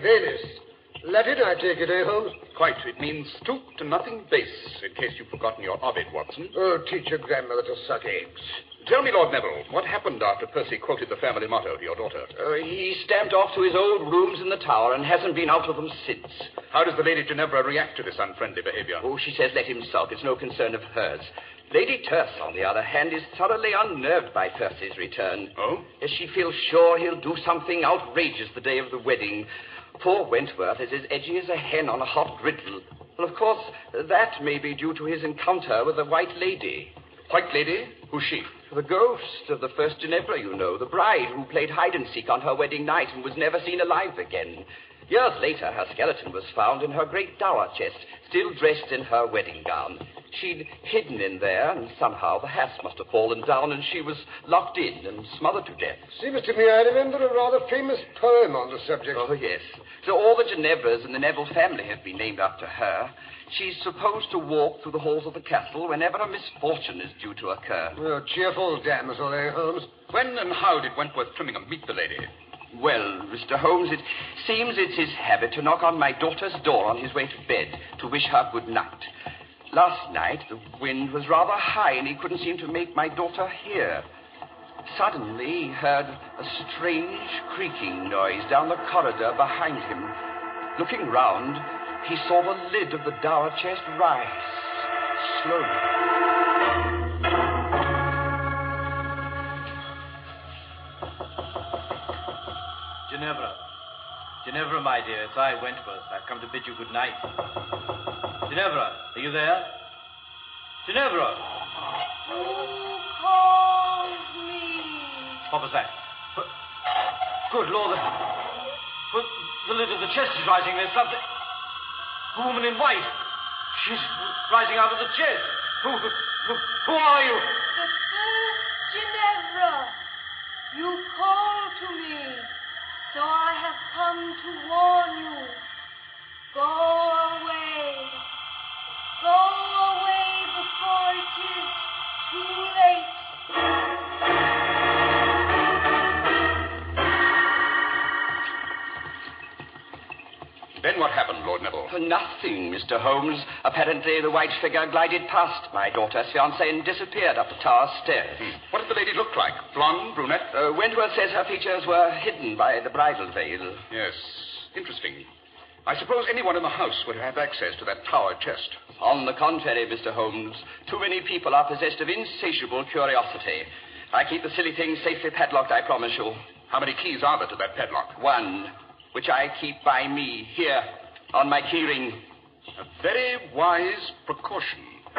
Davis. Latin, I take it, eh, Holmes? Quite. It means stoop to nothing base, in case you've forgotten your Ovid, Watson. Oh, teach your grandmother to suck eggs. Tell me, Lord Neville, what happened after Percy quoted the family motto to your daughter? He stamped off to his old rooms in the tower and hasn't been out of them since. How does the Lady Ginevra react to this unfriendly behavior? Oh, she says let him sulk. It's no concern of hers. Lady Terse, on the other hand, is thoroughly unnerved by Percy's return. Oh? Yes, she feels sure he'll do something outrageous the day of the wedding. Poor Wentworth is as edgy as a hen on a hot griddle. Well, of course, that may be due to his encounter with the White Lady. White Lady? Who's she? The ghost of the first Ginevra, you know. The bride who played hide-and-seek on her wedding night and was never seen alive again. Years later, her skeleton was found in her great dower chest, still dressed in her wedding gown. She'd hidden in there, and somehow the house must have fallen down, and she was locked in and smothered to death. Seems to me I remember a rather famous poem on the subject. Oh, yes. So all the Ginevras in the Neville family have been named after her. She's supposed to walk through the halls of the castle whenever a misfortune is due to occur. Oh, cheerful damsel, eh, Holmes? When and how did Wentworth Trimmingham meet the lady? Well, Mr. Holmes, it seems it's his habit to knock on my daughter's door on his way to bed to wish her good night. Last night, the wind was rather high, and he couldn't seem to make my daughter hear. Suddenly, he heard a strange creaking noise down the corridor behind him. Looking round, he saw the lid of the dower chest rise slowly. Ginevra. Ginevra, my dear, it's I, Wentworth. I've come to bid you good night. Ginevra, are you there? Ginevra! Who calls me? What was that? Good Lord, the lid of the chest is rising. There's something... A woman in white. She's rising out of the chest. Who are you? The first Ginevra. You call to me. So I have come to warn you. Go away. Go away before it is too late. Then what happened, Lord Neville? Nothing, Mr. Holmes. Apparently the white figure glided past my daughter's fiancé and disappeared up the tower stairs. What did the lady look like? Blonde, brunette? Wentworth says her features were hidden by the bridal veil. Yes, interesting. I suppose anyone in the house would have access to that tower chest. On the contrary, Mr. Holmes, too many people are possessed of insatiable curiosity. I keep the silly thing safely padlocked, I promise you. How many keys are there to that padlock? One. Which I keep by me, here, on my key ring. A very wise precaution. I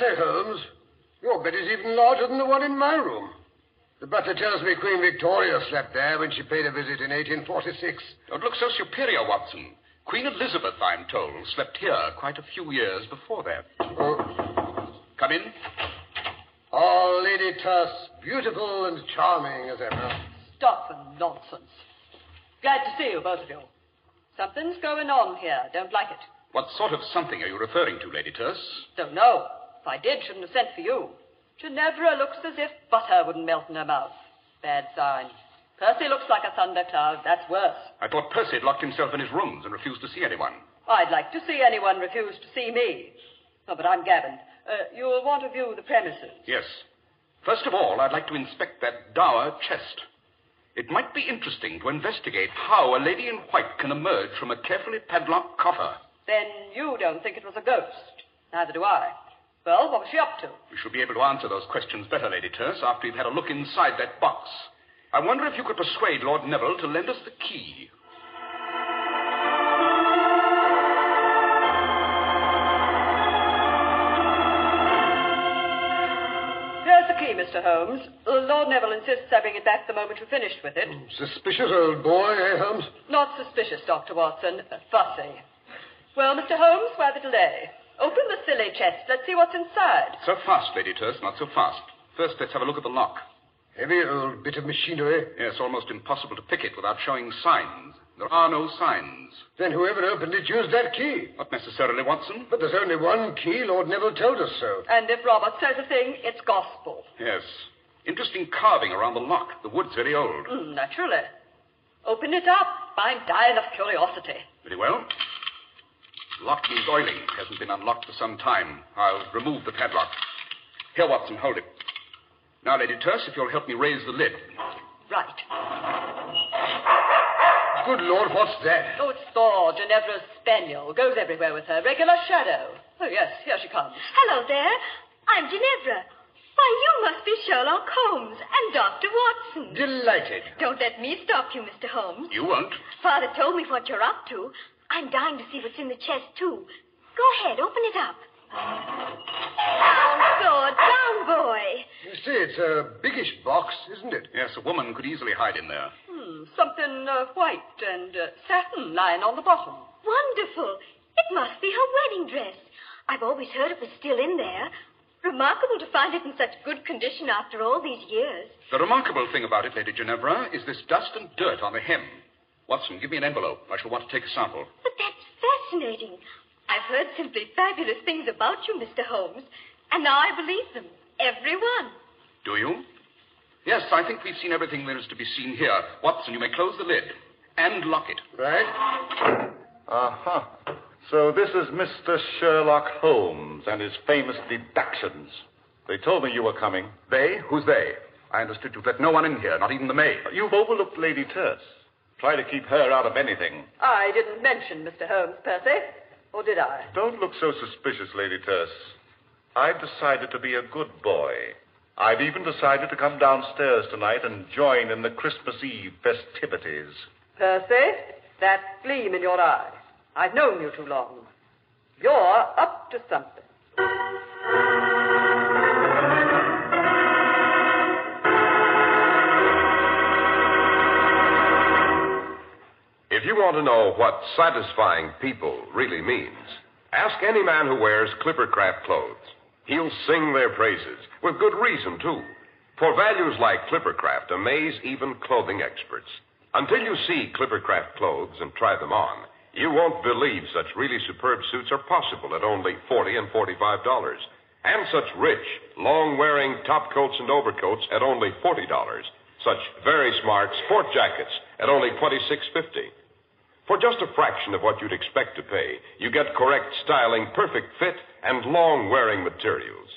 say, Holmes, your bed is even larger than the one in my room. The butler tells me Queen Victoria slept there when she paid a visit in 1846. Don't look so superior, Watson. Queen Elizabeth, I'm told, slept here quite a few years before that. Oh. Come in. Oh, Lady Terse, beautiful and charming as ever. Stuff and nonsense. Glad to see you, both of you. Something's going on here. Don't like it. What sort of something are you referring to, Lady Terse? Don't know. If I did, shouldn't have sent for you. Ginevra looks as if butter wouldn't melt in her mouth. Bad sign. Percy looks like a thundercloud. That's worse. I thought Percy had locked himself in his rooms and refused to see anyone. I'd like to see anyone refuse to see me. Oh, but I'm Gavin. You'll want to view the premises. Yes. First of all, I'd like to inspect that dower chest. It might be interesting to investigate how a lady in white can emerge from a carefully padlocked coffer. Then you don't think it was a ghost. Neither do I. Well, what was she up to? We shall be able to answer those questions better, Lady Terse, after you've had a look inside that box. I wonder if you could persuade Lord Neville to lend us the key. Here's the key, Mr. Holmes. Lord Neville insists I bring it back the moment you're finished with it. Suspicious old boy, eh, Holmes? Not suspicious, Dr. Watson. Fussy. Well, Mr. Holmes, why the delay? Open the silly chest. Let's see what's inside. So fast, Lady Terse, not so fast. First, let's have a look at the lock. Heavy old bit of machinery. Yes, almost impossible to pick it without showing signs. There are no signs. Then whoever opened it used that key. Not necessarily, Watson. But there's only one key. Lord Neville told us so. And if Robert says a thing, it's gospel. Yes. Interesting carving around the lock. The wood's very old. Naturally. Open it up. I'm dying of curiosity. Very well. The lock needs oiling. It hasn't been unlocked for some time. I'll remove the padlock. Here, Watson, hold it. Now, Lady Terse, if you'll help me raise the lid. Right. Good Lord, what's that? Oh, it's Thor, Ginevra's spaniel. Goes everywhere with her. Regular shadow. Oh, yes, here she comes. Hello there. I'm Ginevra. Why, you must be Sherlock Holmes and Dr. Watson. Delighted. Don't let me stop you, Mr. Holmes. You won't. Father told me what you're up to. I'm dying to see what's in the chest, too. Go ahead, open it up. Down, sword, down, boy. You see, it's a biggish box, isn't it? Yes, a woman could easily hide in there. Something white and satin lying on the bottom. Wonderful. It must be her wedding dress. I've always heard it was still in there. Remarkable to find it in such good condition after all these years. The remarkable thing about it, Lady Ginevra, is this dust and dirt on the hem. Watson, give me an envelope. I shall want to take a sample. But that's fascinating. I've heard simply fabulous things about you, Mr. Holmes. And now I believe them. Every one. Do you? Yes, I think we've seen everything there is to be seen here. Watson, you may close the lid. And lock it. Right. Uh-huh. So this is Mr. Sherlock Holmes and his famous deductions. They told me you were coming. They? Who's they? I understood you'd let no one in here, not even the maid. You've overlooked Lady Terse. Try to keep her out of anything. I didn't mention Mr. Holmes, Percy. Or did I? Don't look so suspicious, Lady Terse. I've decided to be a good boy. I've even decided to come downstairs tonight and join in the Christmas Eve festivities. Percy, that gleam in your eye. I've known you too long. You're up to something. If you want to know what satisfying people really means, ask any man who wears Clippercraft clothes. He'll sing their praises, with good reason, too. For values like Clippercraft amaze even clothing experts. Until you see Clippercraft clothes and try them on, you won't believe such really superb suits are possible at only $40 and $45, and such rich, long-wearing top coats and overcoats at only $40, such very smart sport jackets at only $26.50. For just a fraction of what you'd expect to pay, you get correct styling, perfect fit, and long-wearing materials.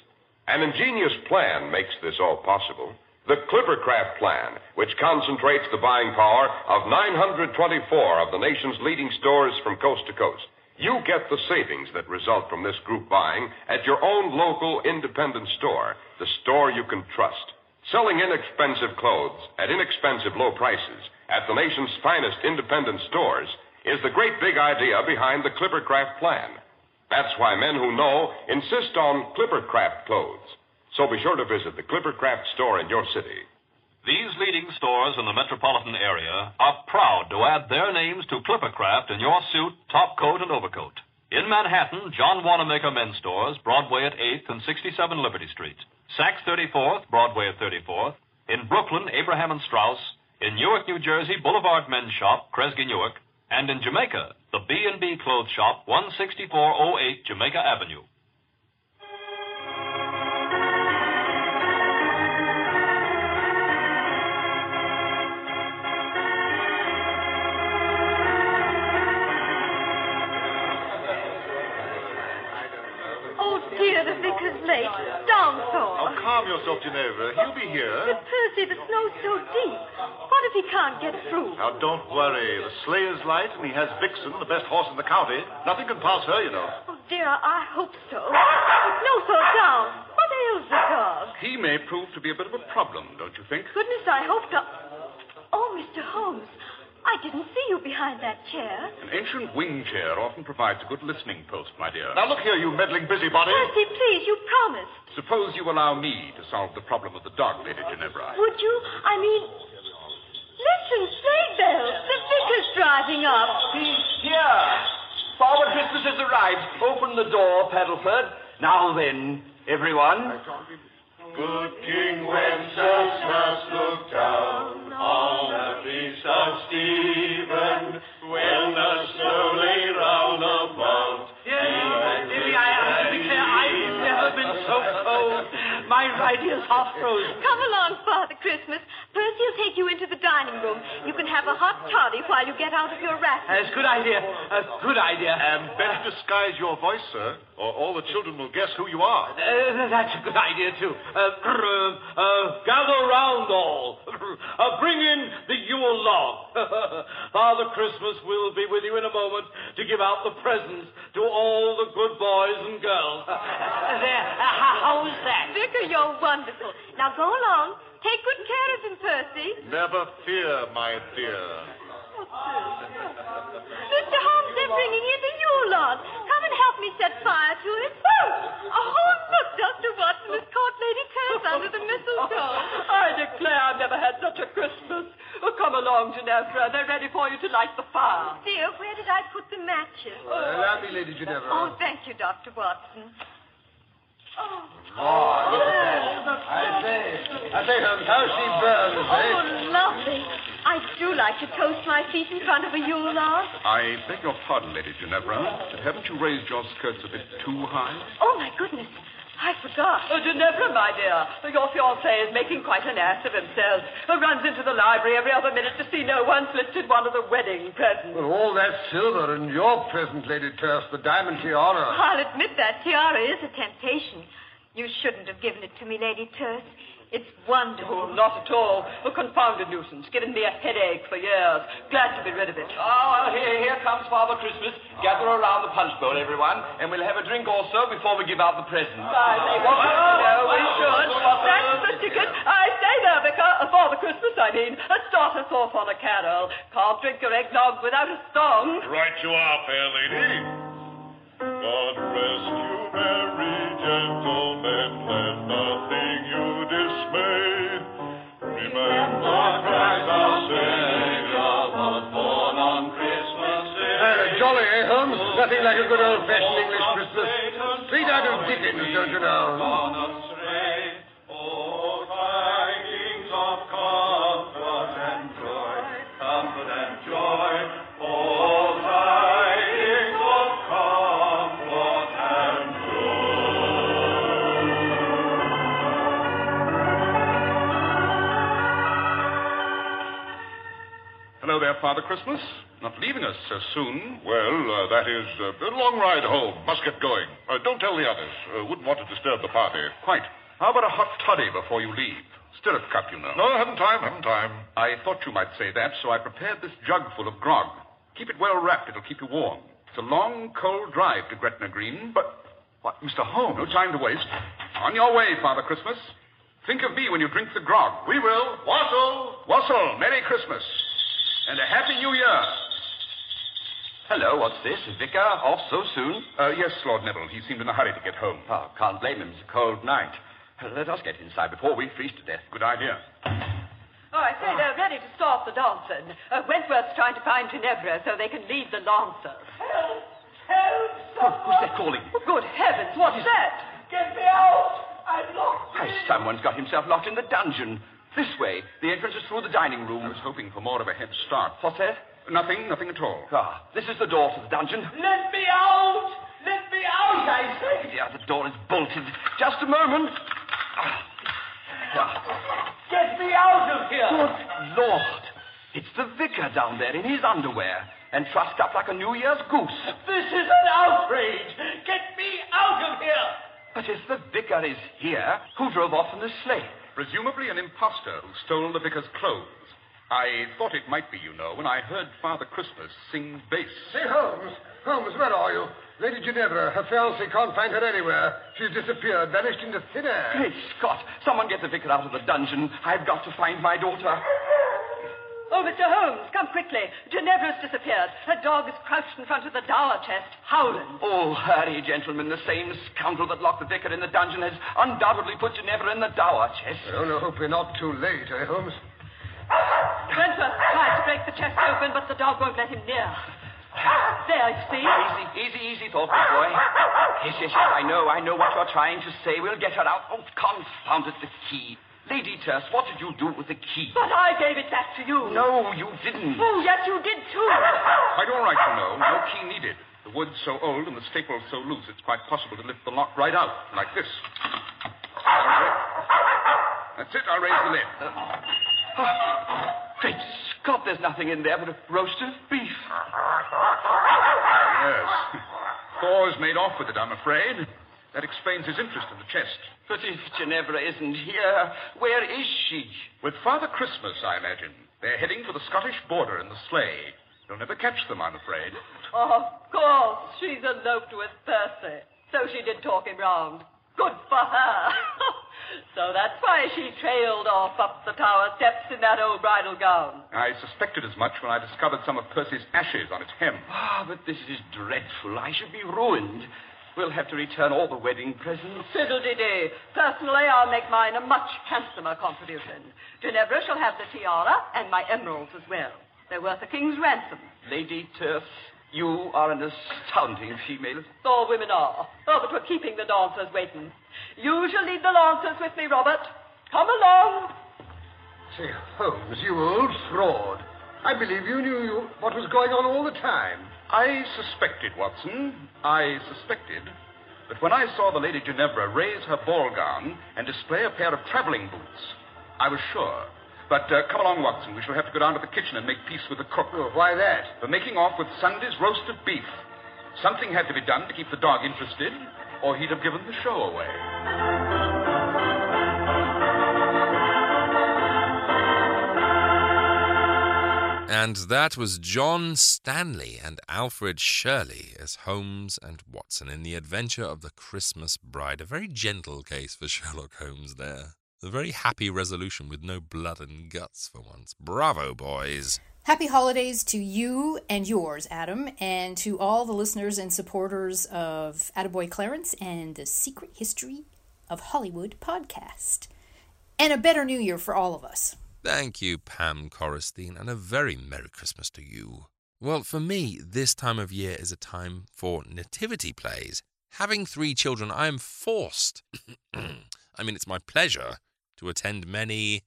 An ingenious plan makes this all possible. The Clippercraft plan, which concentrates the buying power of 924 of the nation's leading stores from coast to coast. You get the savings that result from this group buying at your own local independent store, the store you can trust. Selling inexpensive clothes at inexpensive low prices at the nation's finest independent stores is the great big idea behind the Clippercraft plan. That's why men who know insist on Clippercraft clothes. So be sure to visit the Clippercraft store in your city. These leading stores in the metropolitan area are proud to add their names to Clippercraft in your suit, top coat, and overcoat. In Manhattan, John Wanamaker Men's Stores, Broadway at 8th and 67 Liberty Street. Saks 34th, Broadway at 34th. In Brooklyn, Abraham and Strauss. In Newark, New Jersey, Boulevard Men's Shop, Kresge Newark. And in Jamaica, the B&B Clothes Shop, 16408 Jamaica Avenue. Calm yourself, Ginevra. He'll be here. But, Percy, the snow's so deep. What if he can't get through? Now, don't worry. The sleigh is light, and he has Vixen, the best horse in the county. Nothing can pass her, you know. Oh, dear, I hope so. The snow's so down. What ails the dog? He may prove to be a bit of a problem, don't you think? Goodness, I hope not. Oh, Mr. Holmes, I didn't see you behind that chair. An ancient wing chair often provides a good listening post, my dear. Now, look here, you meddling busybody. Percy, please, you promised. Suppose you allow me to solve the problem of the dog, Lady Ginevra. Would you? I mean, listen, sleigh bells. The vicar's driving up. He's here. Father Christmas has arrived. Open the door, Paddleford. Now then, everyone. Good King Wenceslas looked down on the feast of Stephen. ideas half frozen. Come along, Father Christmas. Percy'll take you into the dining room. You can have a hot toddy while you get out of your racket. That's a good idea. And better disguise your voice, sir, or all the children will guess who you are. That's a good idea, too. Gather round all. Bring in the Yule log. Father Christmas will be with you in a moment to give out the presents to all the good boys and girls. How's that? Vicar, you're wonderful. Now go along. Take good care of him, Percy. Never fear, my dear. Mr. Holmes, they're bringing in the Yule log. Come and help me set fire to it. Oh, look, Dr. Watson has caught Lady Curse under the mistletoe. I declare I've never had such a Christmas. Oh, come along, Ginevra. They're ready for you to light the fire. Oh, dear, where did I put the matches? Allow me, Lady Ginevra. Oh, thank you, Dr. Watson. Look at that. I say, how she burns, eh? Oh, lovely. I do like to toast my feet in front of a Yule log. I beg your pardon, Lady Ginevra, but haven't you raised your skirts a bit too high? Oh, my goodness. I forgot. Oh, Ginevra, my dear, your fiancé is making quite an ass of himself. Runs into the library every other minute to see no one's listed one of the wedding presents. Well, all that silver and your present, Lady Terse, the diamond tiara. I'll admit that tiara is a temptation. You shouldn't have given it to me, Lady Terse. It's wonderful. Oh, not at all. A confounded nuisance. Given me a headache for years. Glad to be rid of it. Oh, here comes Father Christmas. Gather around the punch bowl, everyone, and we'll have a drink or so before we give out the presents. We should. That's the ticket. I say there, Vicar. Father Christmas, I mean. Start us off on a carol. Can't drink your eggnog without a song. Right you are, fair lady. God rest you, Mary, gentlemen. Let nothing you dismayed. Remember Christ our Savior was born on Christmas Day. Jolly, eh, Holmes? Nothing like a good old-fashioned English Christmas. Straight out of Dickens, don't you know? Father Christmas, not leaving us so soon. Well, that is a long ride home. Must get going. Don't tell the others. Wouldn't want to disturb the party. Quite. How about a hot toddy before you leave? Stirrup cup, you know. No, haven't time. I thought you might say that, so I prepared this jug full of grog. Keep it well wrapped. It'll keep you warm. It's a long, cold drive to Gretna Green. But, what, Mr. Holmes? No time to waste. On your way, Father Christmas. Think of me when you drink the grog. We will. Wassail. Wassail. Merry Christmas. And a Happy New Year. Hello, what's this? Vicar, off so soon? Yes, Lord Neville. He seemed in a hurry to get home. Oh, can't blame him. It's a cold night. Let us get inside before we freeze to death. Good idea. Oh, I say, they're ready to start the dancing. Wentworth's trying to find Ginevra so they can lead the dancers. Help! Help! Someone. Who's that calling? Oh, good heavens, what's that? Get me out! I'm locked in. Someone's got himself locked in the dungeon. This way. The entrance is through the dining room. I was hoping for more of a head start. What's that? Nothing at all. Ah, this is the door to the dungeon. Let me out! Let me out, I say! Yeah, the door is bolted. Just a moment. Get me out of here! Good Lord! It's the vicar down there in his underwear and trussed up like a New Year's goose. This is an outrage! Get me out of here! But if the vicar is here, who drove off in the sleigh? Presumably an imposter who stole the vicar's clothes. I thought it might be, you know, when I heard Father Christmas sing bass. Say, Holmes, where are you? Lady Ginevra, her fiancé can't find her anywhere. She's disappeared, vanished into thin air. Great Scott, someone get the vicar out of the dungeon. I've got to find my daughter. Oh, Mr. Holmes, come quickly. Ginevra's disappeared. Her dog is crouched in front of the dower chest, howling. Oh, hurry, gentlemen. The same scoundrel that locked the vicar in the dungeon has undoubtedly put Ginevra in the dower chest. I only hope we're not too late, eh, Holmes? Wentworth tried to break the chest open, but the dog won't let him near. There, you see. Easy, thoughtful boy. Yes, I know what you're trying to say. We'll get her out. Oh, confound it, the key. Lady Terse, what did you do with the key? But I gave it back to you. No, you didn't. Oh, yes, you did, too. Quite all right, you know. No key needed. The wood's so old and the staple so loose, it's quite possible to lift the lock right out, like this. That's it. I'll raise the lid. Great Scott, there's nothing in there but a roasted beef. Yes. Paws made off with it, I'm afraid. That explains his interest in the chest. But if Ginevra isn't here, where is she? With Father Christmas, I imagine. They're heading for the Scottish border in the sleigh. You'll never catch them, I'm afraid. Of course. She's eloped with Percy. So she did talk him round. Good for her. So that's why she trailed off up the tower steps in that old bridal gown. I suspected as much when I discovered some of Percy's ashes on its hem. Ah, but this is dreadful. I should be ruined. We'll have to return all the wedding presents. Fiddle-de-dee. Personally, I'll make mine a much handsomer contribution. Ginevra shall have the tiara and my emeralds as well. They're worth a king's ransom. Lady Terse, you are an astounding female. All women are. Oh, but we're keeping the dancers waiting. You shall lead the lancers with me, Robert. Come along. Say, Holmes, you old fraud. I believe you knew what was going on all the time. I suspected, Watson. I suspected. But when I saw the Lady Ginevra raise her ball gown and display a pair of traveling boots, I was sure. But come along, Watson. We shall have to go down to the kitchen and make peace with the cook. Oh, why that? For making off with Sunday's roasted beef. Something had to be done to keep the dog interested, or he'd have given the show away. And that was John Stanley and Alfred Shirley as Holmes and Watson in The Adventure of the Christmas Bride. A very gentle case for Sherlock Holmes there. A very happy resolution with no blood and guts for once. Bravo, boys. Happy holidays to you and yours, Adam, and to all the listeners and supporters of Attaboy Clarence and the Secret History of Hollywood podcast. And a better New Year for all of us. Thank you, Pam Corristine, and a very Merry Christmas to you. Well, for me, this time of year is a time for nativity plays. Having 3 children, I am forced, it's my pleasure, to attend many,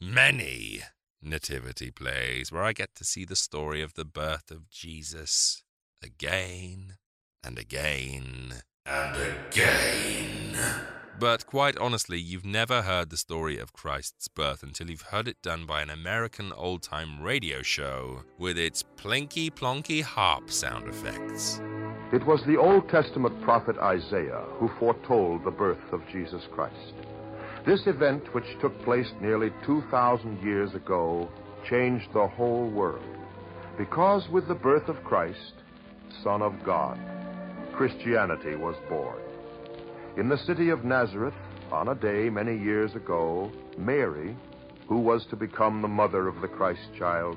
many nativity plays where I get to see the story of the birth of Jesus again and again and again. But quite honestly, you've never heard the story of Christ's birth until you've heard it done by an American old-time radio show with its plinky-plonky harp sound effects. It was the Old Testament prophet Isaiah who foretold the birth of Jesus Christ. This event, which took place nearly 2,000 years ago, changed the whole world. Because with the birth of Christ, Son of God, Christianity was born. In the city of Nazareth, on a day many years ago, Mary, who was to become the mother of the Christ child,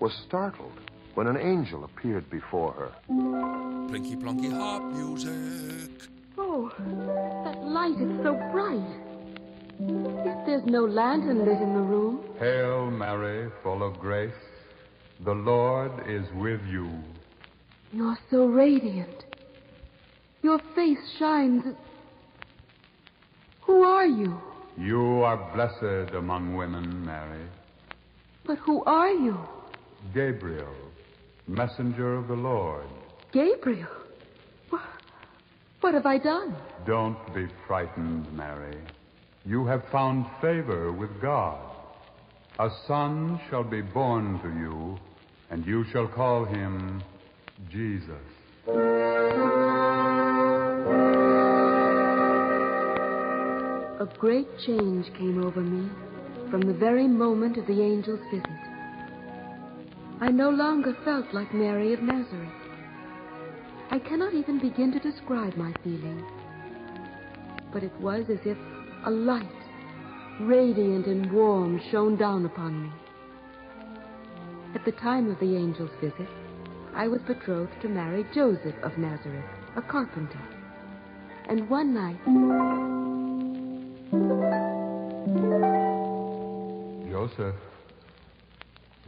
was startled when an angel appeared before her. Plinky plonky harp music. Oh, that light is so bright. Yet there's no lantern lit in the room. Hail Mary, full of grace, the Lord is with you. You're so radiant. Your face shines. Who are you? You are blessed among women, Mary. But who are you? Gabriel, messenger of the Lord. Gabriel? What have I done? Don't be frightened, Mary. You have found favor with God. A son shall be born to you, and you shall call him Jesus. A great change came over me from the very moment of the angel's visit. I no longer felt like Mary of Nazareth. I cannot even begin to describe my feeling. But it was as if a light, radiant and warm, shone down upon me. At the time of the angel's visit, I was betrothed to marry Joseph of Nazareth, a carpenter. And one night... Joseph,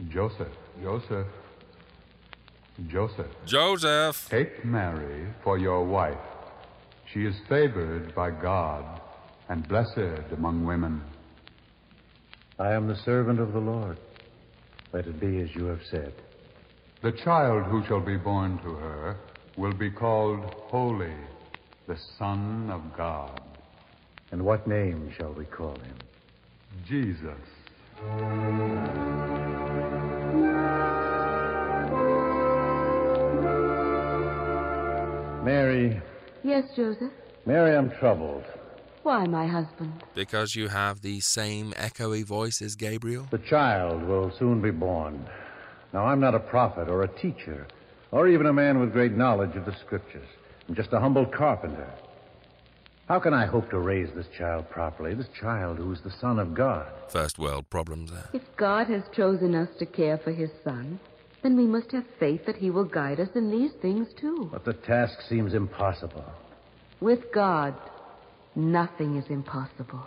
Joseph, Joseph, Joseph. Joseph! Take Mary for your wife. She is favored by God and blessed among women. I am the servant of the Lord. Let it be as you have said. The child who shall be born to her will be called Holy, the Son of God. And what name shall we call him? Jesus. Mary. Yes, Joseph? Mary, I'm troubled. Why, my husband? Because you have the same echoey voice as Gabriel? The child will soon be born. Now, I'm not a prophet or a teacher or even a man with great knowledge of the Scriptures. I'm just a humble carpenter. How can I hope to raise this child properly, this child who is the Son of God? First world problems there. If God has chosen us to care for his Son, then we must have faith that he will guide us in these things, too. But the task seems impossible. With God, nothing is impossible.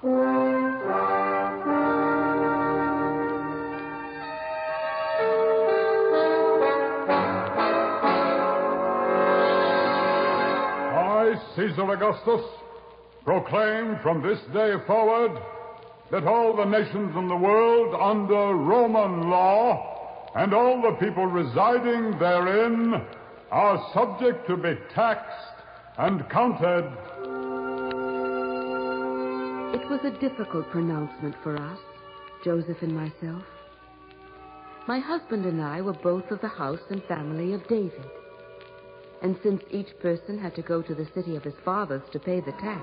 I, Caesar Augustus, proclaim from this day forward that all the nations in the world under Roman law and all the people residing therein are subject to be taxed and counted. It was a difficult pronouncement for us, Joseph and myself. My husband and I were both of the house and family of David. And since each person had to go to the city of his fathers to pay the tax,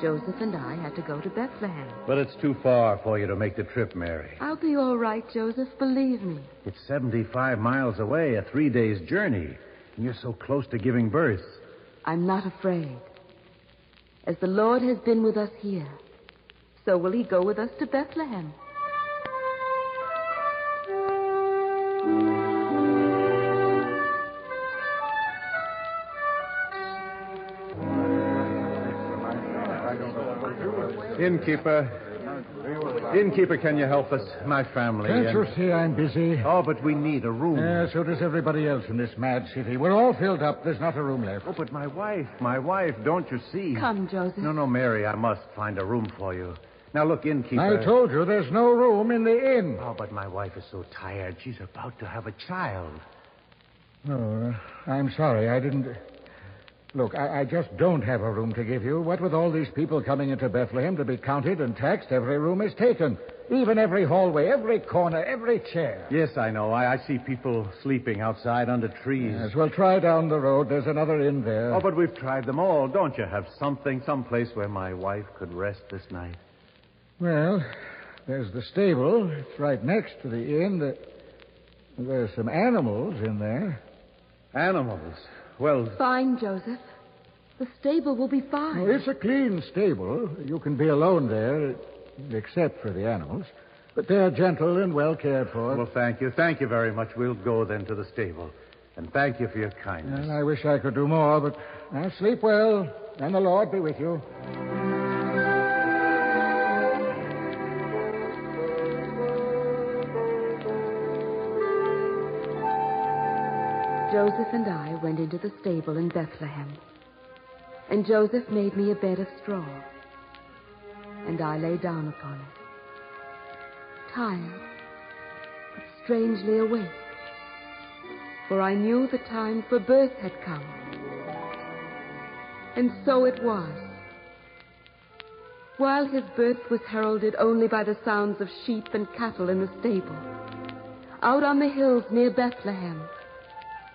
Joseph and I had to go to Bethlehem. But it's too far for you to make the trip, Mary. I'll be all right, Joseph, believe me. It's 75 miles away, a 3-day journey. And you're so close to giving birth. I'm not afraid. As the Lord has been with us here, so will he go with us to Bethlehem. Innkeeper, can you help us? My family. Can't you see I'm busy? Oh, but we need a room. Yeah, so does everybody else in this mad city. We're all filled up. There's not a room left. Oh, but my wife, don't you see? Come, Joseph. No, Mary, I must find a room for you. Now, look, innkeeper. I told you there's no room in the inn. Oh, but my wife is so tired. She's about to have a child. Oh, I'm sorry. I didn't... Look, I just don't have a room to give you. What with all these people coming into Bethlehem to be counted and taxed, every room is taken. Even every hallway, every corner, every chair. Yes, I know. I see people sleeping outside under trees. Yes, well, try down the road. There's another inn there. Oh, but we've tried them all. Don't you have something, some place where my wife could rest this night? Well, there's the stable. It's right next to the inn. There's some animals in there. Animals? Well... Fine, Joseph. The stable will be fine. Well, it's a clean stable. You can be alone there, except for the animals. But they're gentle and well cared for. Well, thank you. Thank you very much. We'll go then to the stable. And thank you for your kindness. Well, I wish I could do more, but now sleep well, and the Lord be with you. Joseph and I went into the stable in Bethlehem, and Joseph made me a bed of straw, and I lay down upon it, tired, but strangely awake, for I knew the time for birth had come, and so it was. While his birth was heralded only by the sounds of sheep and cattle in the stable, out on the hills near Bethlehem,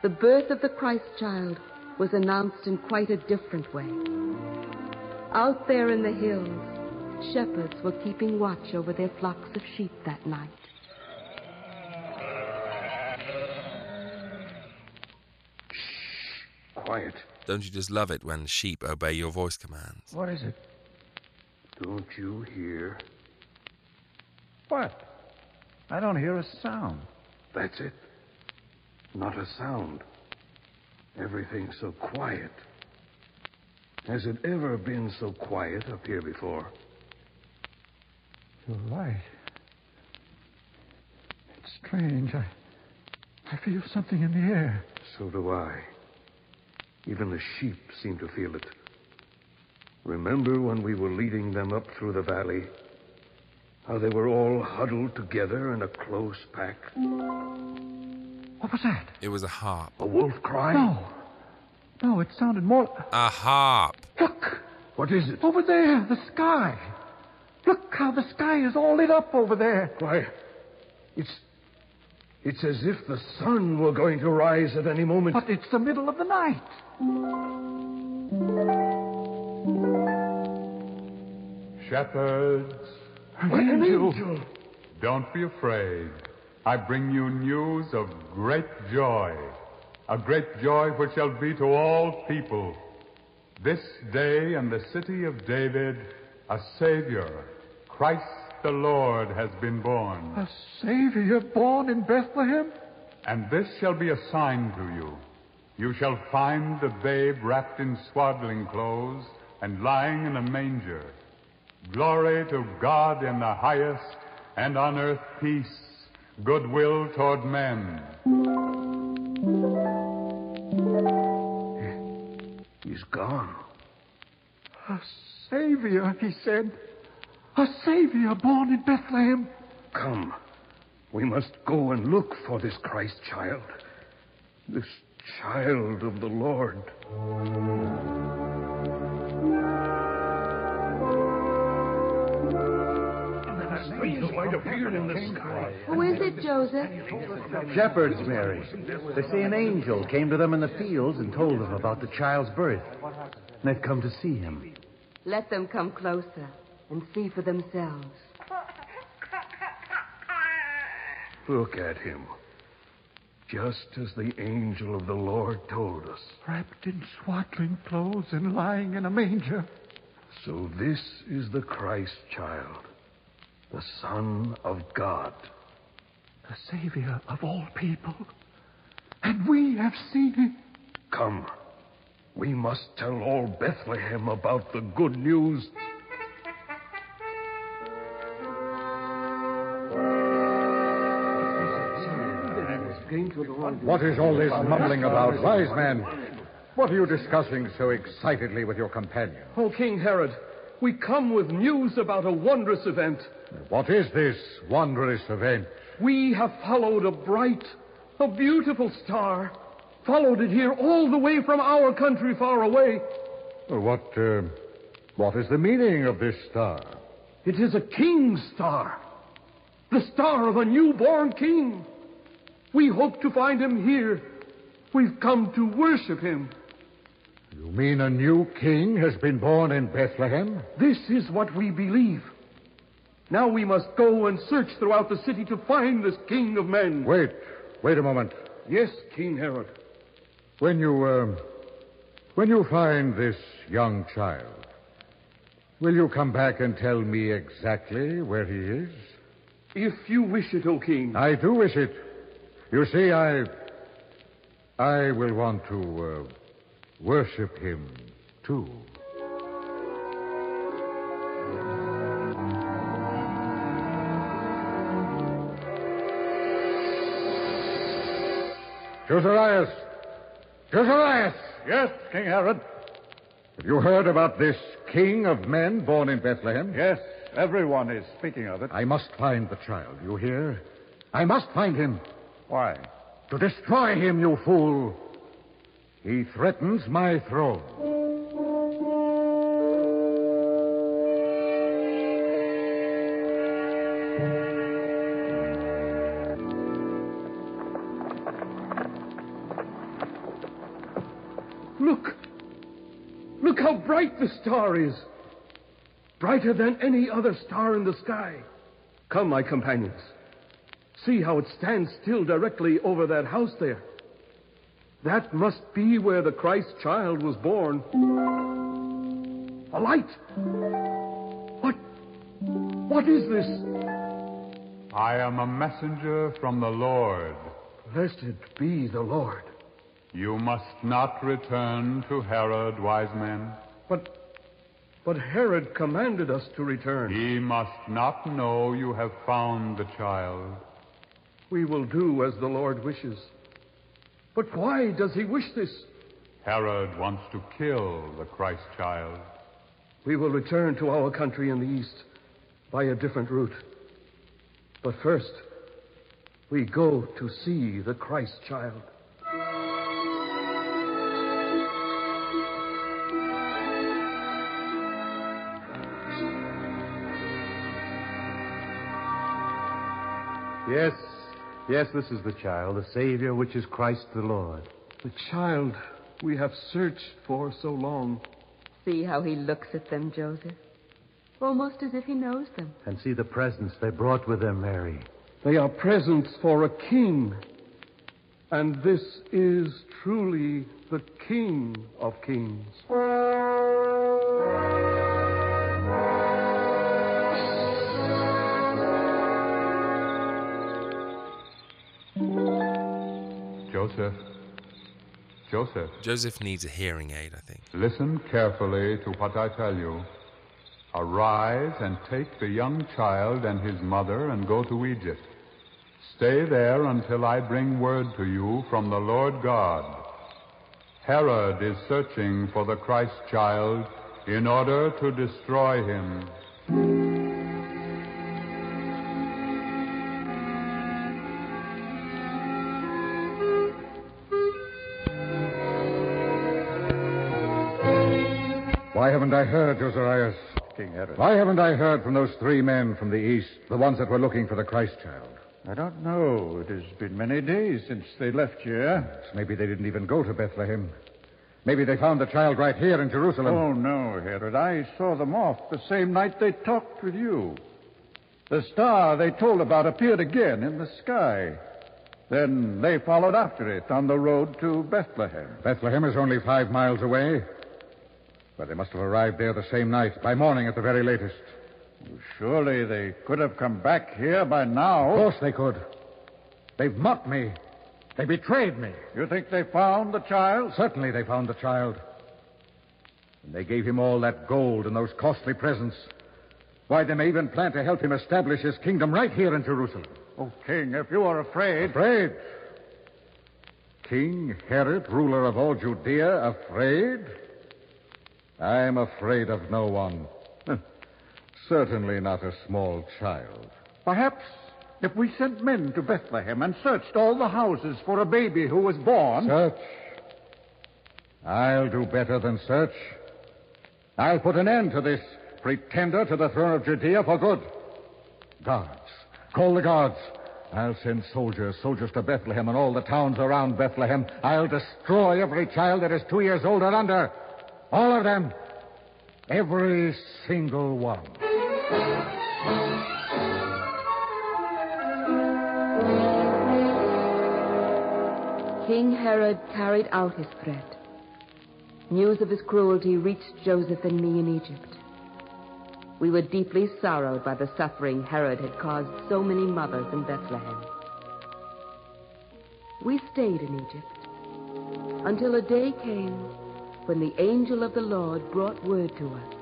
the birth of the Christ child was announced in quite a different way. Out there in the hills, shepherds were keeping watch over their flocks of sheep that night. Shh, quiet. Don't you just love it when sheep obey your voice commands? What is it? Don't you hear? What? I don't hear a sound. That's it. Not a sound. Everything's so quiet. Has it ever been so quiet up here before? You're right. It's strange. I feel something in the air. So do I. Even the sheep seem to feel it. Remember when we were leading them up through the valley? How they were all huddled together in a close pack? What was that? It was a harp. A wolf cry? No, it sounded more... A harp. Look! What is it? Over there, the sky. Look how the sky is all lit up over there. Why, it's as if the sun were going to rise at any moment. But it's the middle of the night. Shepherds. An angel. Don't be afraid. I bring you news of great joy. A great joy which shall be to all people. This day in the city of David, a Savior, Christ the Lord, has been born. A Savior born in Bethlehem? And this shall be a sign to you. You shall find the babe wrapped in swaddling clothes and lying in a manger. Glory to God in the highest, and on earth peace, goodwill toward men. He's gone. A Savior, he said. A Savior born in Bethlehem. Come, we must go and look for this Christ child. This child of the Lord. The white appeared in the sky. Who is it, Joseph? Shepherds, Mary. They say an angel came to them in the fields and told them about the child's birth. And they've come to see him. Let them come closer and see for themselves. Look at him. Just as the angel of the Lord told us. Wrapped in swaddling clothes and lying in a manger. So this is the Christ child. The Son of God. The Savior of all people. And we have seen him. Come. We must tell all Bethlehem about the good news. What is all this mumbling about, wise man? What are you discussing so excitedly with your companion? Oh, King Herod, we come with news about a wondrous event. What is this wondrous event? We have followed a bright, a beautiful star. Followed it here all the way from our country far away. Well, what is the meaning of this star? It is a king's star. The star of a newborn king. We hope to find him here. We've come to worship him. You mean a new king has been born in Bethlehem? This is what we believe. Now we must go and search throughout the city to find this king of men. Wait a moment. Yes, King Herod. When you find this young child, will you come back and tell me exactly where he is? If you wish it, O King. I do wish it. You see, I will want to worship him, too. Josarias! Josarias! Yes, King Herod. Have you heard about this king of men born in Bethlehem? Yes, everyone is speaking of it. I must find the child, you hear? I must find him. Why? To destroy him, you fool. He threatens my throne. Look how bright the star is. Brighter than any other star in the sky. Come, my companions. See how it stands still directly over that house there. That must be where the Christ child was born. A light! What is this? I am a messenger from the Lord. Blessed be the Lord. You must not return to Herod, wise men. But Herod commanded us to return. He must not know you have found the child. We will do as the Lord wishes. But why does he wish this? Herod wants to kill the Christ child. We will return to our country in the east by a different route. But first, we go to see the Christ child. Yes, yes, this is the child, the Savior, which is Christ the Lord. The child we have searched for so long. See how he looks at them, Joseph. Almost as if he knows them. And see the presents they brought with them, Mary. They are presents for a king. And this is truly the King of Kings. Joseph. Joseph. Joseph needs a hearing aid, I think. Listen carefully to what I tell you. Arise and take the young child and his mother and go to Egypt. Stay there until I bring word to you from the Lord God. Herod is searching for the Christ child in order to destroy him. Why haven't I heard, Josarias? King Herod. Why haven't I heard from those three men from the east, the ones that were looking for the Christ child? I don't know. It has been many days since they left here. Maybe they didn't even go to Bethlehem. Maybe they found the child right here in Jerusalem. Oh, no, Herod. I saw them off the same night they talked with you. The star they told about appeared again in the sky. Then they followed after it on the road to Bethlehem. Bethlehem is only 5 miles away. But they must have arrived there the same night, by morning at the very latest. Surely they could have come back here by now. Of course they could. They've mocked me. They betrayed me. You think they found the child? Certainly they found the child. And they gave him all that gold and those costly presents. Why, they may even plan to help him establish his kingdom right here in Jerusalem. Oh, King, if you are afraid... Afraid? King Herod, ruler of all Judea, afraid? I'm afraid of no one. Certainly not a small child. Perhaps if we sent men to Bethlehem and searched all the houses for a baby who was born... Search? I'll do better than search. I'll put an end to this pretender to the throne of Judea for good. Guards. Call the guards. I'll send soldiers to Bethlehem and all the towns around Bethlehem. I'll destroy every child that is 2 years old or under. All of them. Every single one. King Herod carried out his threat. News of his cruelty reached Joseph and me in Egypt. We were deeply sorrowed by the suffering Herod had caused so many mothers in Bethlehem. We stayed in Egypt until a day came when the angel of the Lord brought word to us,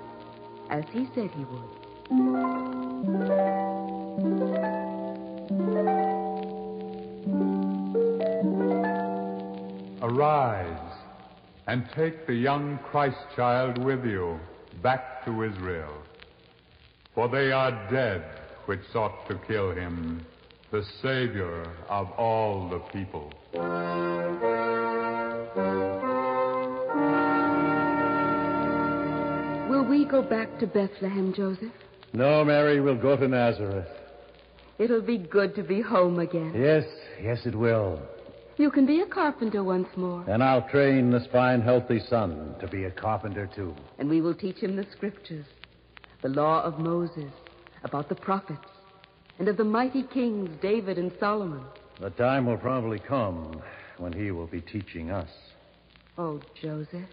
as he said he would. Arise and take the young Christ child with you back to Israel. For they are dead which sought to kill him, the Savior of all the people. Will we go back to Bethlehem, Joseph? No, Mary, we'll go to Nazareth. It'll be good to be home again. Yes, yes, it will. You can be a carpenter once more. And I'll train this fine, healthy son to be a carpenter, too. And we will teach him the scriptures, the law of Moses, about the prophets, and of the mighty kings, David and Solomon. The time will probably come when he will be teaching us. Oh, Joseph,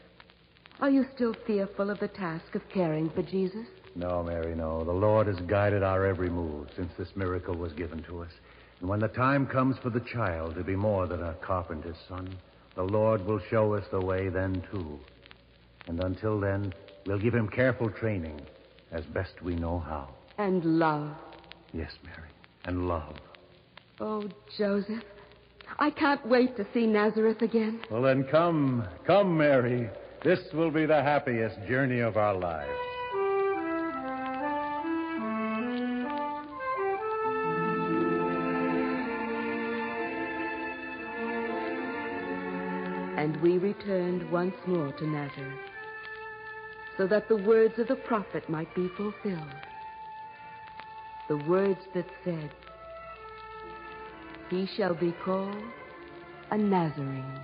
are you still fearful of the task of caring for Jesus? No, Mary, no. The Lord has guided our every move since this miracle was given to us. And when the time comes for the child to be more than a carpenter's son, the Lord will show us the way then, too. And until then, we'll give him careful training as best we know how. And love. Yes, Mary, and love. Oh, Joseph, I can't wait to see Nazareth again. Well, then come, Mary. This will be the happiest journey of our lives. And we returned once more to Nazareth, so that the words of the prophet might be fulfilled. The words that said, He shall be called a Nazarene.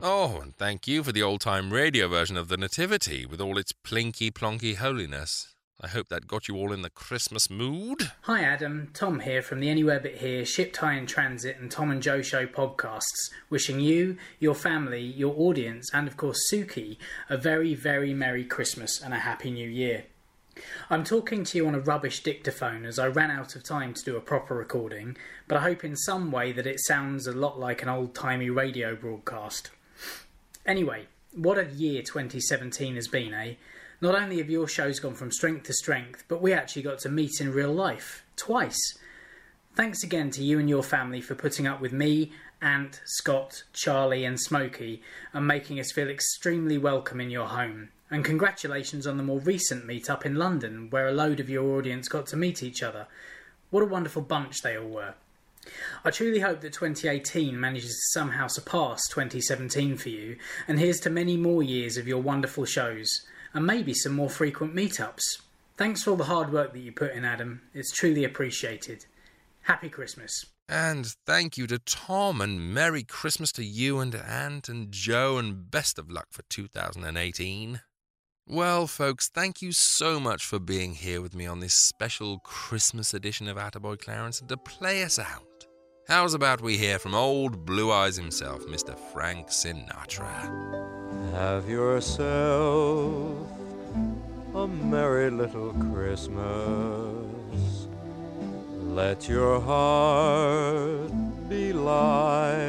Oh, and thank you for the old-time radio version of the Nativity with all its plinky-plonky holiness. I hope that got you all in the Christmas mood. Hi Adam, Tom here from the Anywhere But Here, Shipped High in Transit and Tom and Joe Show podcasts, wishing you, your family, your audience and of course Suki a very, very Merry Christmas and a Happy New Year. I'm talking to you on a rubbish dictaphone as I ran out of time to do a proper recording, but I hope in some way that it sounds a lot like an old-timey radio broadcast. Anyway, what a year 2017 has been, eh? Not only have your shows gone from strength to strength, but we actually got to meet in real life, twice. Thanks again to you and your family for putting up with me, Ant, Scott, Charlie and Smokey and making us feel extremely welcome in your home. And congratulations on the more recent meet-up in London, where a load of your audience got to meet each other. What a wonderful bunch they all were. I truly hope that 2018 manages to somehow surpass 2017 for you, and here's to many more years of your wonderful shows. And maybe some more frequent meetups. Thanks for all the hard work that you put in, Adam. It's truly appreciated. Happy Christmas. And thank you to Tom, and Merry Christmas to you and Ant and Joe, and best of luck for 2018. Well, folks, thank you so much for being here with me on this special Christmas edition of Attaboy Clarence, and to play us out. How's about we hear from old Blue Eyes himself, Mr. Frank Sinatra? Have yourself a merry little Christmas. Let your heart be light.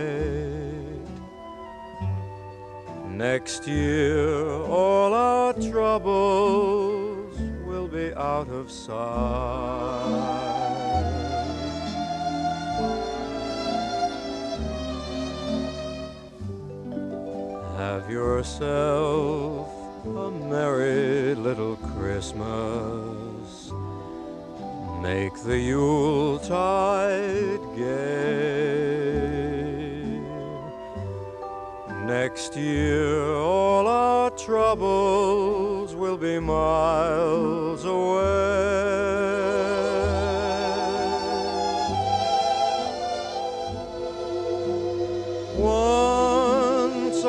Next year all our troubles will be out of sight. Have yourself a merry little Christmas. Make the Yuletide gay. Next year all our troubles will be miles away.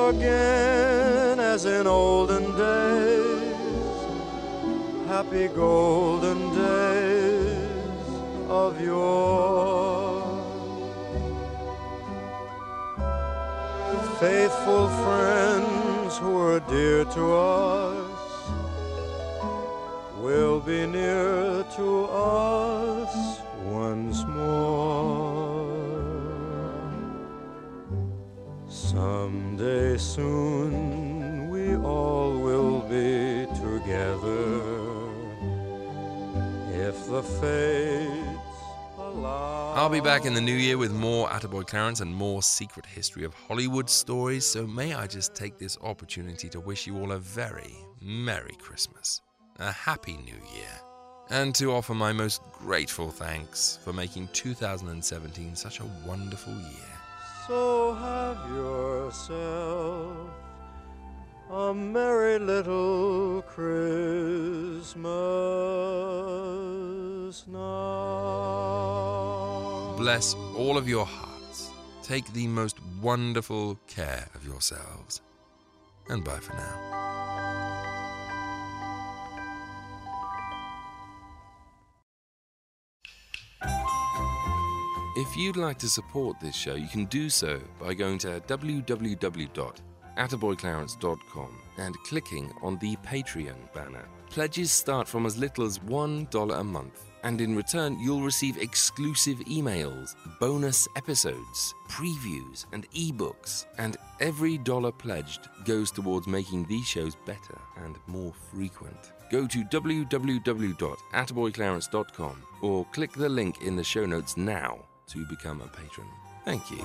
Again, as in olden days, happy golden days of yore. Faithful friends who are dear to us will be near to us once more. Someday soon we all will be together, if the fates allow. I'll be back in the new year with more Attaboy Clarence and more secret history of Hollywood stories, so may I just take this opportunity to wish you all a very Merry Christmas, a Happy New Year, and to offer my most grateful thanks for making 2017 such a wonderful year. So have yourself a merry little Christmas now. Bless all of your hearts. Take the most wonderful care of yourselves. And bye for now. If you'd like to support this show, you can do so by going to www.attaboyclarence.com and clicking on the Patreon banner. Pledges start from as little as $1 a month, and in return, you'll receive exclusive emails, bonus episodes, previews, and ebooks. And every dollar pledged goes towards making these shows better and more frequent. Go to www.attaboyclarence.com or click the link in the show notes now to become a patron. Thank you.